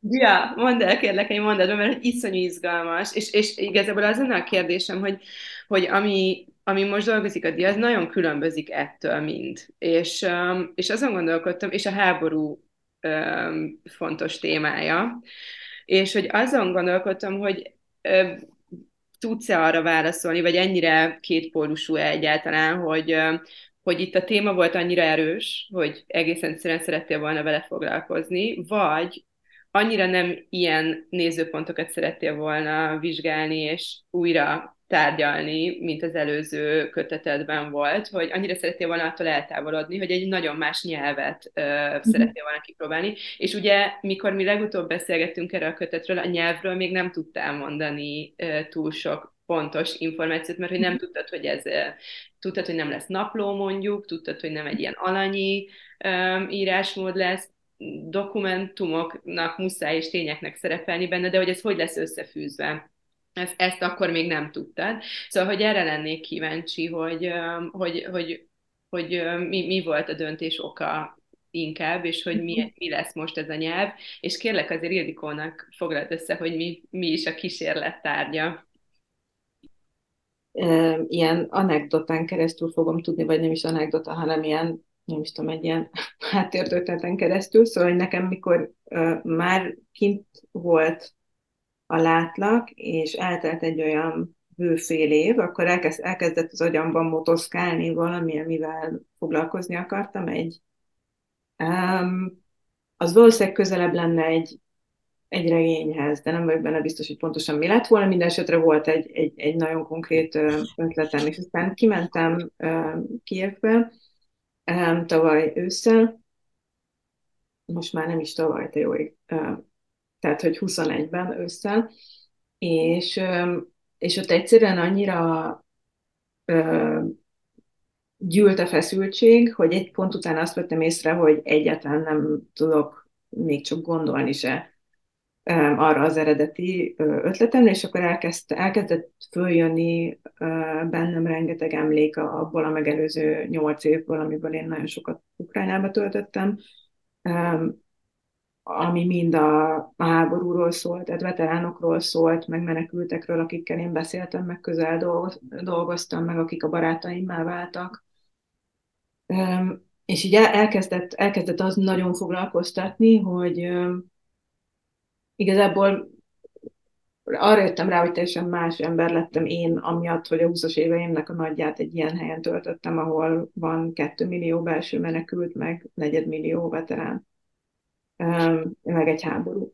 Ja, mondd el, kérlek, hogy mondd el, mert iszonyú izgalmas, és, és igazából azon a kérdésem, hogy, hogy ami, ami most dolgozik a dia, az nagyon különbözik ettől mind. És, um, és azon gondolkodtam, és a háború um, fontos témája, és hogy azon gondolkodtam, hogy ö, tudsz-e arra válaszolni, vagy ennyire kétpólusú-e egyáltalán, hogy, ö, hogy itt a téma volt annyira erős, hogy egészen egyszerűen szerettél volna vele foglalkozni, vagy annyira nem ilyen nézőpontokat szerettél volna vizsgálni és újra tárgyalni, mint az előző kötetedben volt, hogy annyira szerettél volna attól eltávolodni, hogy egy nagyon más nyelvet ö, szerettél volna kipróbálni. És ugye, mikor mi legutóbb beszélgettünk erről a kötetről, a nyelvről még nem tudtál mondani ö, túl sok pontos információt, mert hogy nem tudtad, hogy ez ö, tudtad, hogy nem lesz napló mondjuk, tudtad, hogy nem egy ilyen alanyi ö, írásmód lesz, dokumentumoknak muszáj és tényeknek szerepelni benne, de hogy ez hogy lesz összefűzve. Ezt, ezt akkor még nem tudtad. Szóval, hogy erre lennék kíváncsi, hogy, hogy, hogy, hogy mi, mi volt a döntés oka inkább, és hogy mi, mi lesz most ez a nyelv. És kérlek azért Ildikónak foglald össze, hogy mi, mi is a kísérlet tárgya. Ilyen anekdotán keresztül fogom tudni, vagy nem is anekdota, hanem ilyen, nem is tudom, egy ilyen háttértörténeten keresztül. Szóval, hogy nekem mikor uh, már kint volt a látlak, és eltelt egy olyan bő fél év, akkor elkezd, elkezdett az agyamban motoszkálni valami, amivel foglalkozni akartam. Egy, um, az valószínűleg közelebb lenne egy, egy regényhez, de nem vagyok benne biztos, hogy pontosan mi lett volna. Mindenesetre volt egy, egy, egy nagyon konkrét ötletem, és aztán kimentem um, Kijevbe um, tavaly ősszel, most már nem is tavaly, te jó ég. Um, tehát, hogy huszonegyben ősszel, és, és ott egyszerűen annyira ö, gyűlt a feszültség, hogy egy pont után azt vettem észre, hogy egyáltalán nem tudok még csak gondolni se ö, arra az eredeti ötletemre, és akkor elkezd, elkezdett följönni ö, bennem rengeteg emlék abból a megelőző nyolc évből, amiből én nagyon sokat Ukrajnába töltöttem, ö, ami mind a, a háborúról szólt, tehát veteránokról szólt, meg menekültekről, akikkel én beszéltem, meg közel dolgoztam, meg akik a barátaimmá váltak. És így elkezdett, elkezdett az nagyon foglalkoztatni, hogy igazából arra jöttem rá, hogy teljesen más ember lettem én, amiatt, hogy a húszas éveimnek a nagyját egy ilyen helyen töltöttem, ahol van kettő millió belső menekült, meg negyedmillió veterán, meg egy háború.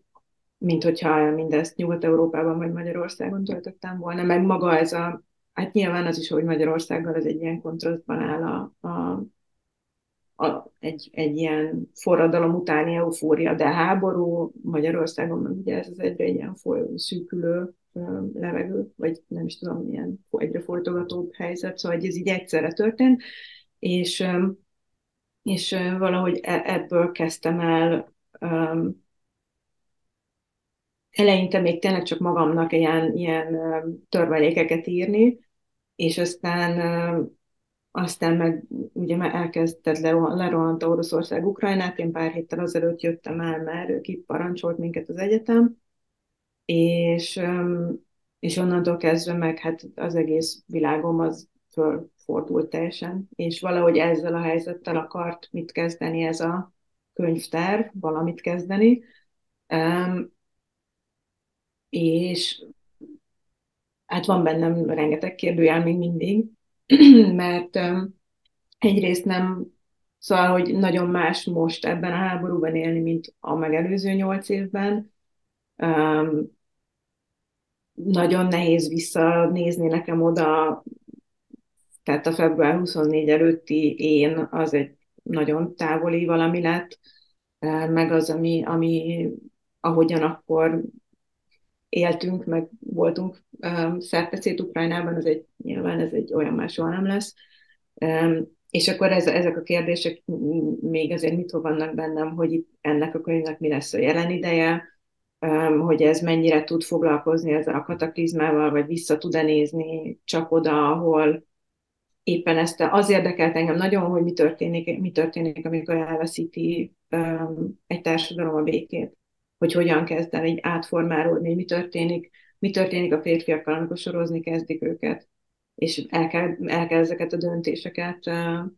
Mint hogyha mindezt Nyugat-Európában vagy Magyarországon töltöttem volna, meg maga ez a, hát nyilván az is, hogy Magyarországgal ez egy ilyen kontrasztban áll a, a A, egy, egy ilyen forradalom utáni eufória, de háború Magyarországon, ugye ez az egyre ilyen foly, szűkülő levegő, vagy nem is tudom, ilyen egyre fordogatóbb helyzet, szóval ez így egyszerre történt, és, és valahogy ebből kezdtem el eleinte még tényleg csak magamnak ilyen, ilyen törvelékeket írni, és aztán Aztán meg ugye már elkezdett lerohant Oroszország Ukrajnát, én pár héttel azelőtt jöttem el, mert kiparancsolt minket az egyetem, és, és onnantól kezdve meg hát az egész világom az fölfordult teljesen, és valahogy ezzel a helyzettel akart mit kezdeni ez a könyvtár, valamit kezdeni, és hát van bennem rengeteg kérdőjel még mindig, mert egyrészt nem, szóval, hogy nagyon más most ebben a háborúban élni, mint a megelőző nyolc évben. Um, nagyon nehéz visszanézni nekem oda, tehát a február huszonnégy előtti én, az egy nagyon távoli valami lett, meg az, ami, ami ahogyan akkor éltünk, meg voltunk um, szerteszét Ukrajnában, az egy, nyilván ez egy olyan már soha nem lesz. Um, és akkor ez, ezek a kérdések még azért mitől vannak bennem, hogy itt ennek a könyvnek mi lesz a jelen ideje, um, hogy ez mennyire tud foglalkozni ezzel a kataklizmával, vagy vissza tud-e nézni csak oda, ahol éppen ezt az érdekelt engem nagyon, hogy mi történik, mi történik amikor elveszíti um, egy társadalom a békét. Hogy hogyan kezd el így átformálódni, mi történik, mi történik a férfiakkal, amikor sorozni kezdik őket, és el kell, el kell ezeket a döntéseket uh,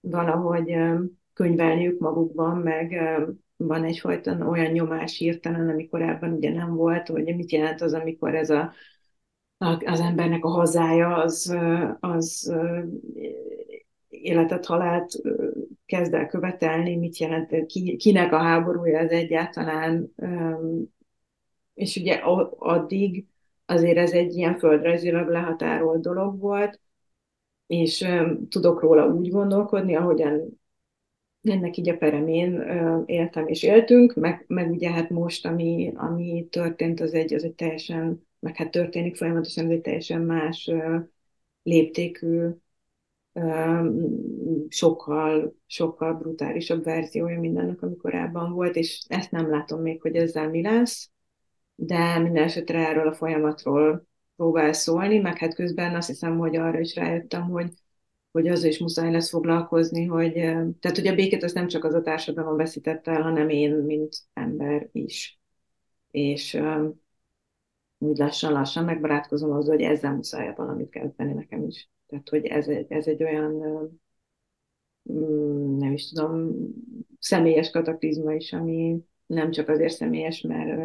valahogy um, könyvelniük magukban, meg um, van egyfajta olyan nyomás hirtelen, amikor ebben ugye nem volt, hogy mit jelent az, amikor ez a, a, az embernek a hazája, az, az életet, halált kezd el követelni, mit jelent, ki, kinek a háborúja ez egyáltalán, és ugye addig azért ez egy ilyen földrajzilag lehatárolt dolog volt, és tudok róla úgy gondolkodni, ahogyan ennek így a peremén éltem és éltünk, meg, meg ugye hát most, ami, ami történt, az egy, az egy teljesen, meg hát történik folyamatosan, az egy teljesen más léptékű, sokkal, sokkal brutálisabb verziója mindennek, ami korábban volt, és ezt nem látom még, hogy ezzel mi lesz, de minden esetre erről a folyamatról próbál szólni, meg hát közben azt hiszem, hogy arra is rájöttem, hogy, hogy azzal is muszáj lesz foglalkozni, hogy, tehát hogy a békét azt nem csak az a társadalom veszített el, hanem én, mint ember is. És úgy lassan-lassan megbarátkozom azzal, hogy ezzel muszáj valamit kezdeni nekem is. Tehát, hogy ez egy, ez egy olyan, nem is tudom, személyes kataklizma is, ami nem csak azért személyes, mert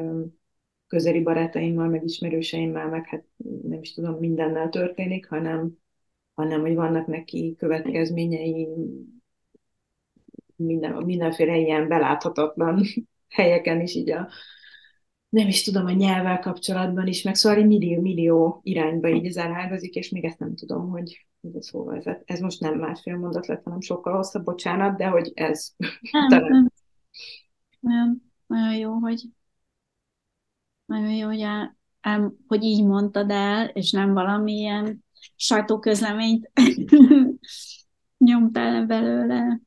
közeli barátaimmal, meg ismerőseimmel, meg hát nem is tudom, mindennel történik, hanem, hanem hogy vannak neki következményei minden, mindenféle ilyen beláthatatlan helyeken is, így a, nem is tudom, a nyelvvel kapcsolatban is, meg szóval millió-millió irányba így ez elágazik, és még ezt nem tudom, hogy szóval ez, ez most nem másfél mondat lett, hanem sokkal hosszabb, bocsánat, de hogy ez nem, talán. Nem. Nem. Nagyon jó, hogy nagyon jó, hogy, el, el, hogy így mondtad el, és nem valamilyen sajtóközleményt nyomtál le belőle.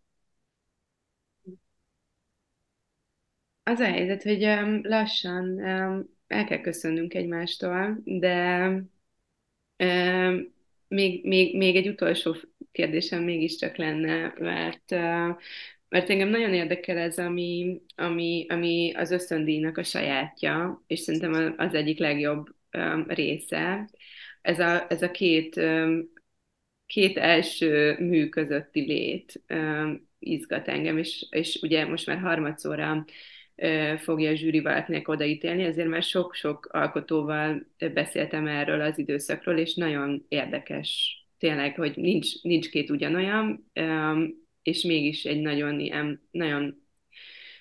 Az a helyzet, hogy um, lassan um, el kell köszönnünk egymástól, de um, még, még, még egy utolsó kérdésem mégiscsak lenne, mert uh, mert engem nagyon érdekel ez, ami, ami, ami az ösztöndíjnak a sajátja, és szerintem az egyik legjobb um, része. Ez a, ez a két, um, két első mű közötti lét um, izgat engem, és, és ugye most már harmadszorra uh, fogja a zsűri valakinek odaítélni, ezért már sok-sok alkotóval beszéltem erről az időszakról, és nagyon érdekes tényleg, hogy nincs, nincs két ugyanolyan, um, és mégis egy nagyon ilyen, nagyon,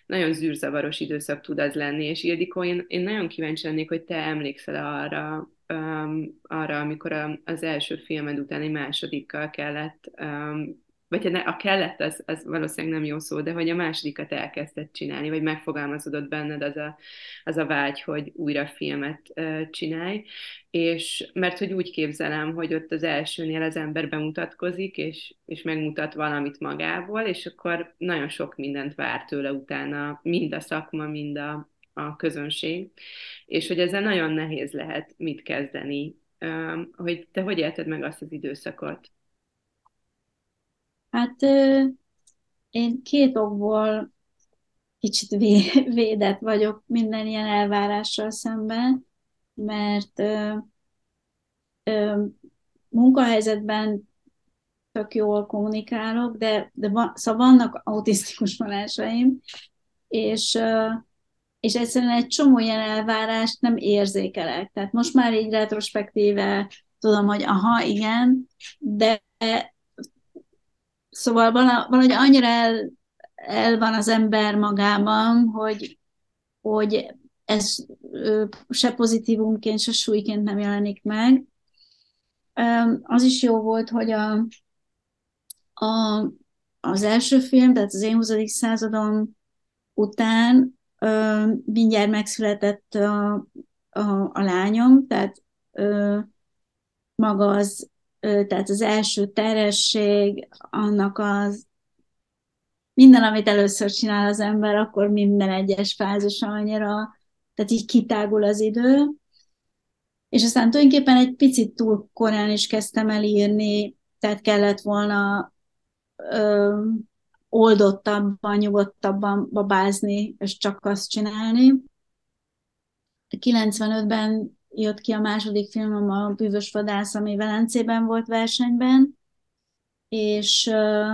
nagyon zűrzavaros időszak tud az lenni. És Ildikó, én, én nagyon kíváncsi lennék, hogy te emlékszel arra, um, arra amikor a, az első filmed után egy másodikkal kellett, um, vagy a kellett, az, az valószínűleg nem jó szó, de hogy a másodikat elkezdett csinálni, vagy megfogalmazódott benned az a, az a vágy, hogy újra filmet uh, csinálj. És mert hogy úgy képzelem, hogy ott az elsőnél az ember bemutatkozik, és, és megmutat valamit magából, és akkor nagyon sok mindent vár tőle utána, mind a szakma, mind a, a közönség. És hogy ezzel nagyon nehéz lehet mit kezdeni. Um, hogy te hogy élted meg azt az időszakot? Hát én két okból kicsit védett vagyok minden ilyen elvárással szemben, mert ö, ö, munkahelyzetben tök jól kommunikálok, de, de van, szóval vannak autisztikus vonásaim, és, ö, és egyszerűen egy csomó ilyen elvárást nem érzékelek. Tehát most már így retrospektíve tudom, hogy aha, igen, de szóval valahogy annyira el, el van az ember magában, hogy, hogy ez se pozitívumként, se súlyként nem jelenik meg. Az is jó volt, hogy a, a, az első film, tehát az én huszadik századom után mindjárt megszületett a, a, a lányom, tehát maga az, tehát az első terhesség, annak az minden, amit először csinál az ember, akkor minden egyes fázisan annyira, tehát így kitágul az idő. És aztán tulajdonképpen egy picit túl korán is kezdtem el írni, tehát kellett volna ö, oldottabban, nyugodtabban babázni, és csak azt csinálni. kilencvenötben jött ki a második filmem, a Bűvös vadász, ami Velencében volt versenyben, és ö,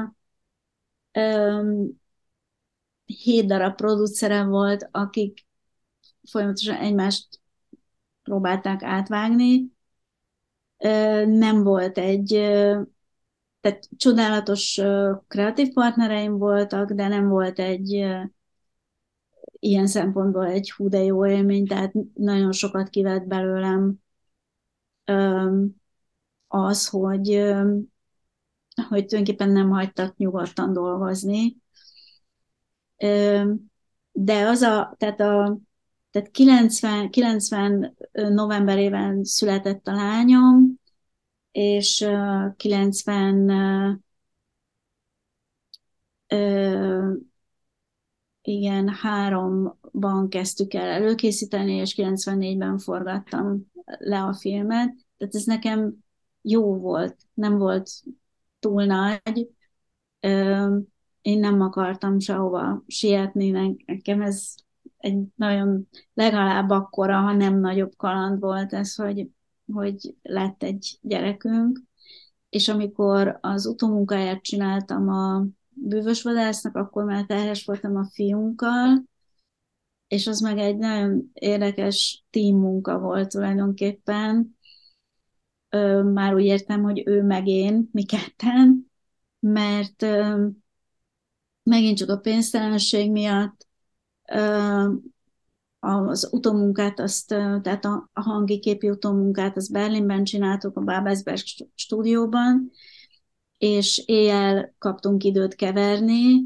ö, hét darab producerem volt, akik folyamatosan egymást próbálták átvágni. Ö, nem volt egy, ö, tehát csodálatos ö, kreatív partnereim voltak, de nem volt egy ö, ilyen szempontból egy hú de jó élmény, tehát nagyon sokat kivett belőlem az, hogy, hogy tulajdonképpen nem hagytak nyugodtan dolgozni. De az a, tehát a tehát kilencven, kilencven novemberében született a lányom, és kilencven igen, háromban kezdtük el előkészíteni, és kilencvennégyben forgattam le a filmet. Tehát ez nekem jó volt, nem volt túl nagy. Én nem akartam sehova sietni, nekem ez egy nagyon legalább akkora, ha nem nagyobb kaland volt ez, hogy, hogy lett egy gyerekünk. És amikor az utómunkáját csináltam a Bűvös vadásznak, akkor már terhes voltam a fiunkkal, és az meg egy nagyon érdekes team munka volt tulajdonképpen. Ö, már úgy értem, hogy ő meg én, mi ketten, mert ö, megint csak a pénztelenség miatt ö, az utómunkát, azt, tehát a, a hangi képi utómunkát, azt Berlinben csináltuk, a Babelsberg stúdióban, és éjjel kaptunk időt keverni,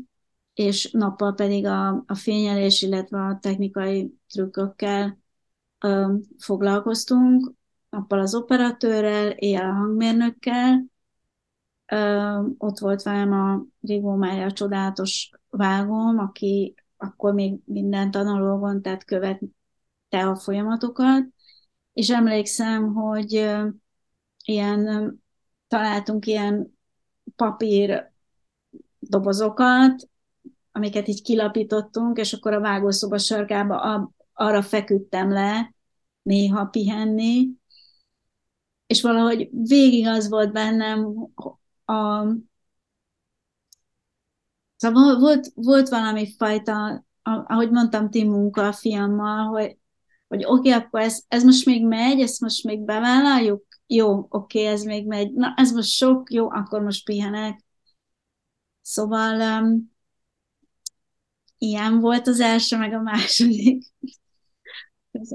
és nappal pedig a, a fényelés, illetve a technikai trükkökkel ö, foglalkoztunk, nappal az operatőrrel, éjjel a hangmérnökkel. Ö, ott volt velem a Rigó Mája csodálatos vágóm, aki akkor még mindent analógon, tehát követte a folyamatokat, és emlékszem, hogy ö, ilyen találtunk ilyen papír dobozokat, amiket így kilapítottunk, és akkor a vágószoba sarkába a, arra feküdtem le, néha pihenni, és valahogy végig az volt bennem, a, szóval volt, volt valami fajta, ahogy mondtam ti munka a fiammal, hogy, hogy oké, okay, akkor ez, ez most még megy, ezt most még bevállaljuk? Jó, oké, okay, ez még megy. Na, ez most sok, jó, akkor most pihenek. Szóval um, ilyen volt az első, meg a második. Ez,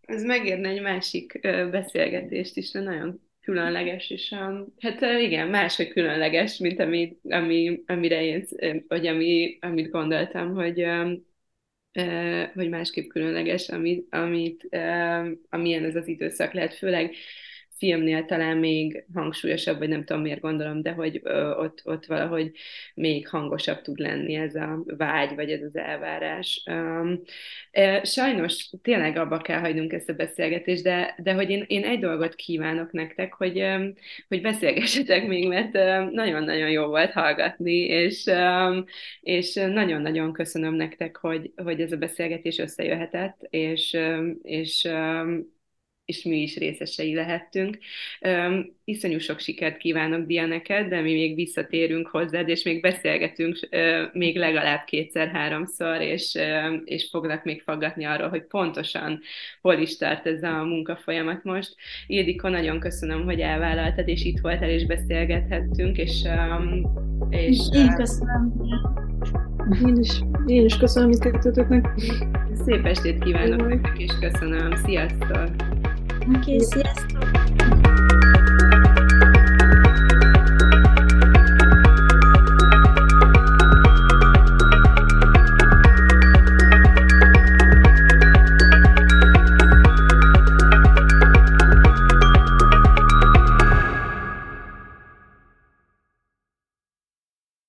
ez megérne egy másik beszélgetést is, de nagyon különleges, és um, hát igen, máshogy különleges, mint ami, ami, amire én, vagy ami, amit gondoltam, hogy, um, uh, hogy másképp különleges, amit, amit, uh, amilyen ez az időszak lehet, főleg filmnél talán még hangsúlyosabb, vagy nem tudom miért gondolom, de hogy ö, ott, ott valahogy még hangosabb tud lenni ez a vágy, vagy ez az elvárás. Um, e, sajnos tényleg abba kell hagynunk ezt a beszélgetést, de, de hogy én, én egy dolgot kívánok nektek, hogy, um, hogy beszélgessetek még, mert um, nagyon-nagyon jó volt hallgatni, és, um, és nagyon-nagyon köszönöm nektek, hogy, hogy ez a beszélgetés összejöhetett, és, um, és um, és mi is részesei lehettünk. Um, iszonyú sok sikert kívánok, Dia, neked, de mi még visszatérünk hozzád, és még beszélgetünk uh, még legalább kétszer-háromszor, és, uh, és foglak még faggatni arról, hogy pontosan hol is tart ez a munkafolyamat most. Ildikó, nagyon köszönöm, hogy elvállaltad, és itt voltál, és beszélgethettünk, és... Um, és én uh, köszönöm. Én is, én is köszönöm mindkettőtöknek. Szép estét kívánok nektek, és köszönöm. Sziasztok! Oké, okay, sziasztok!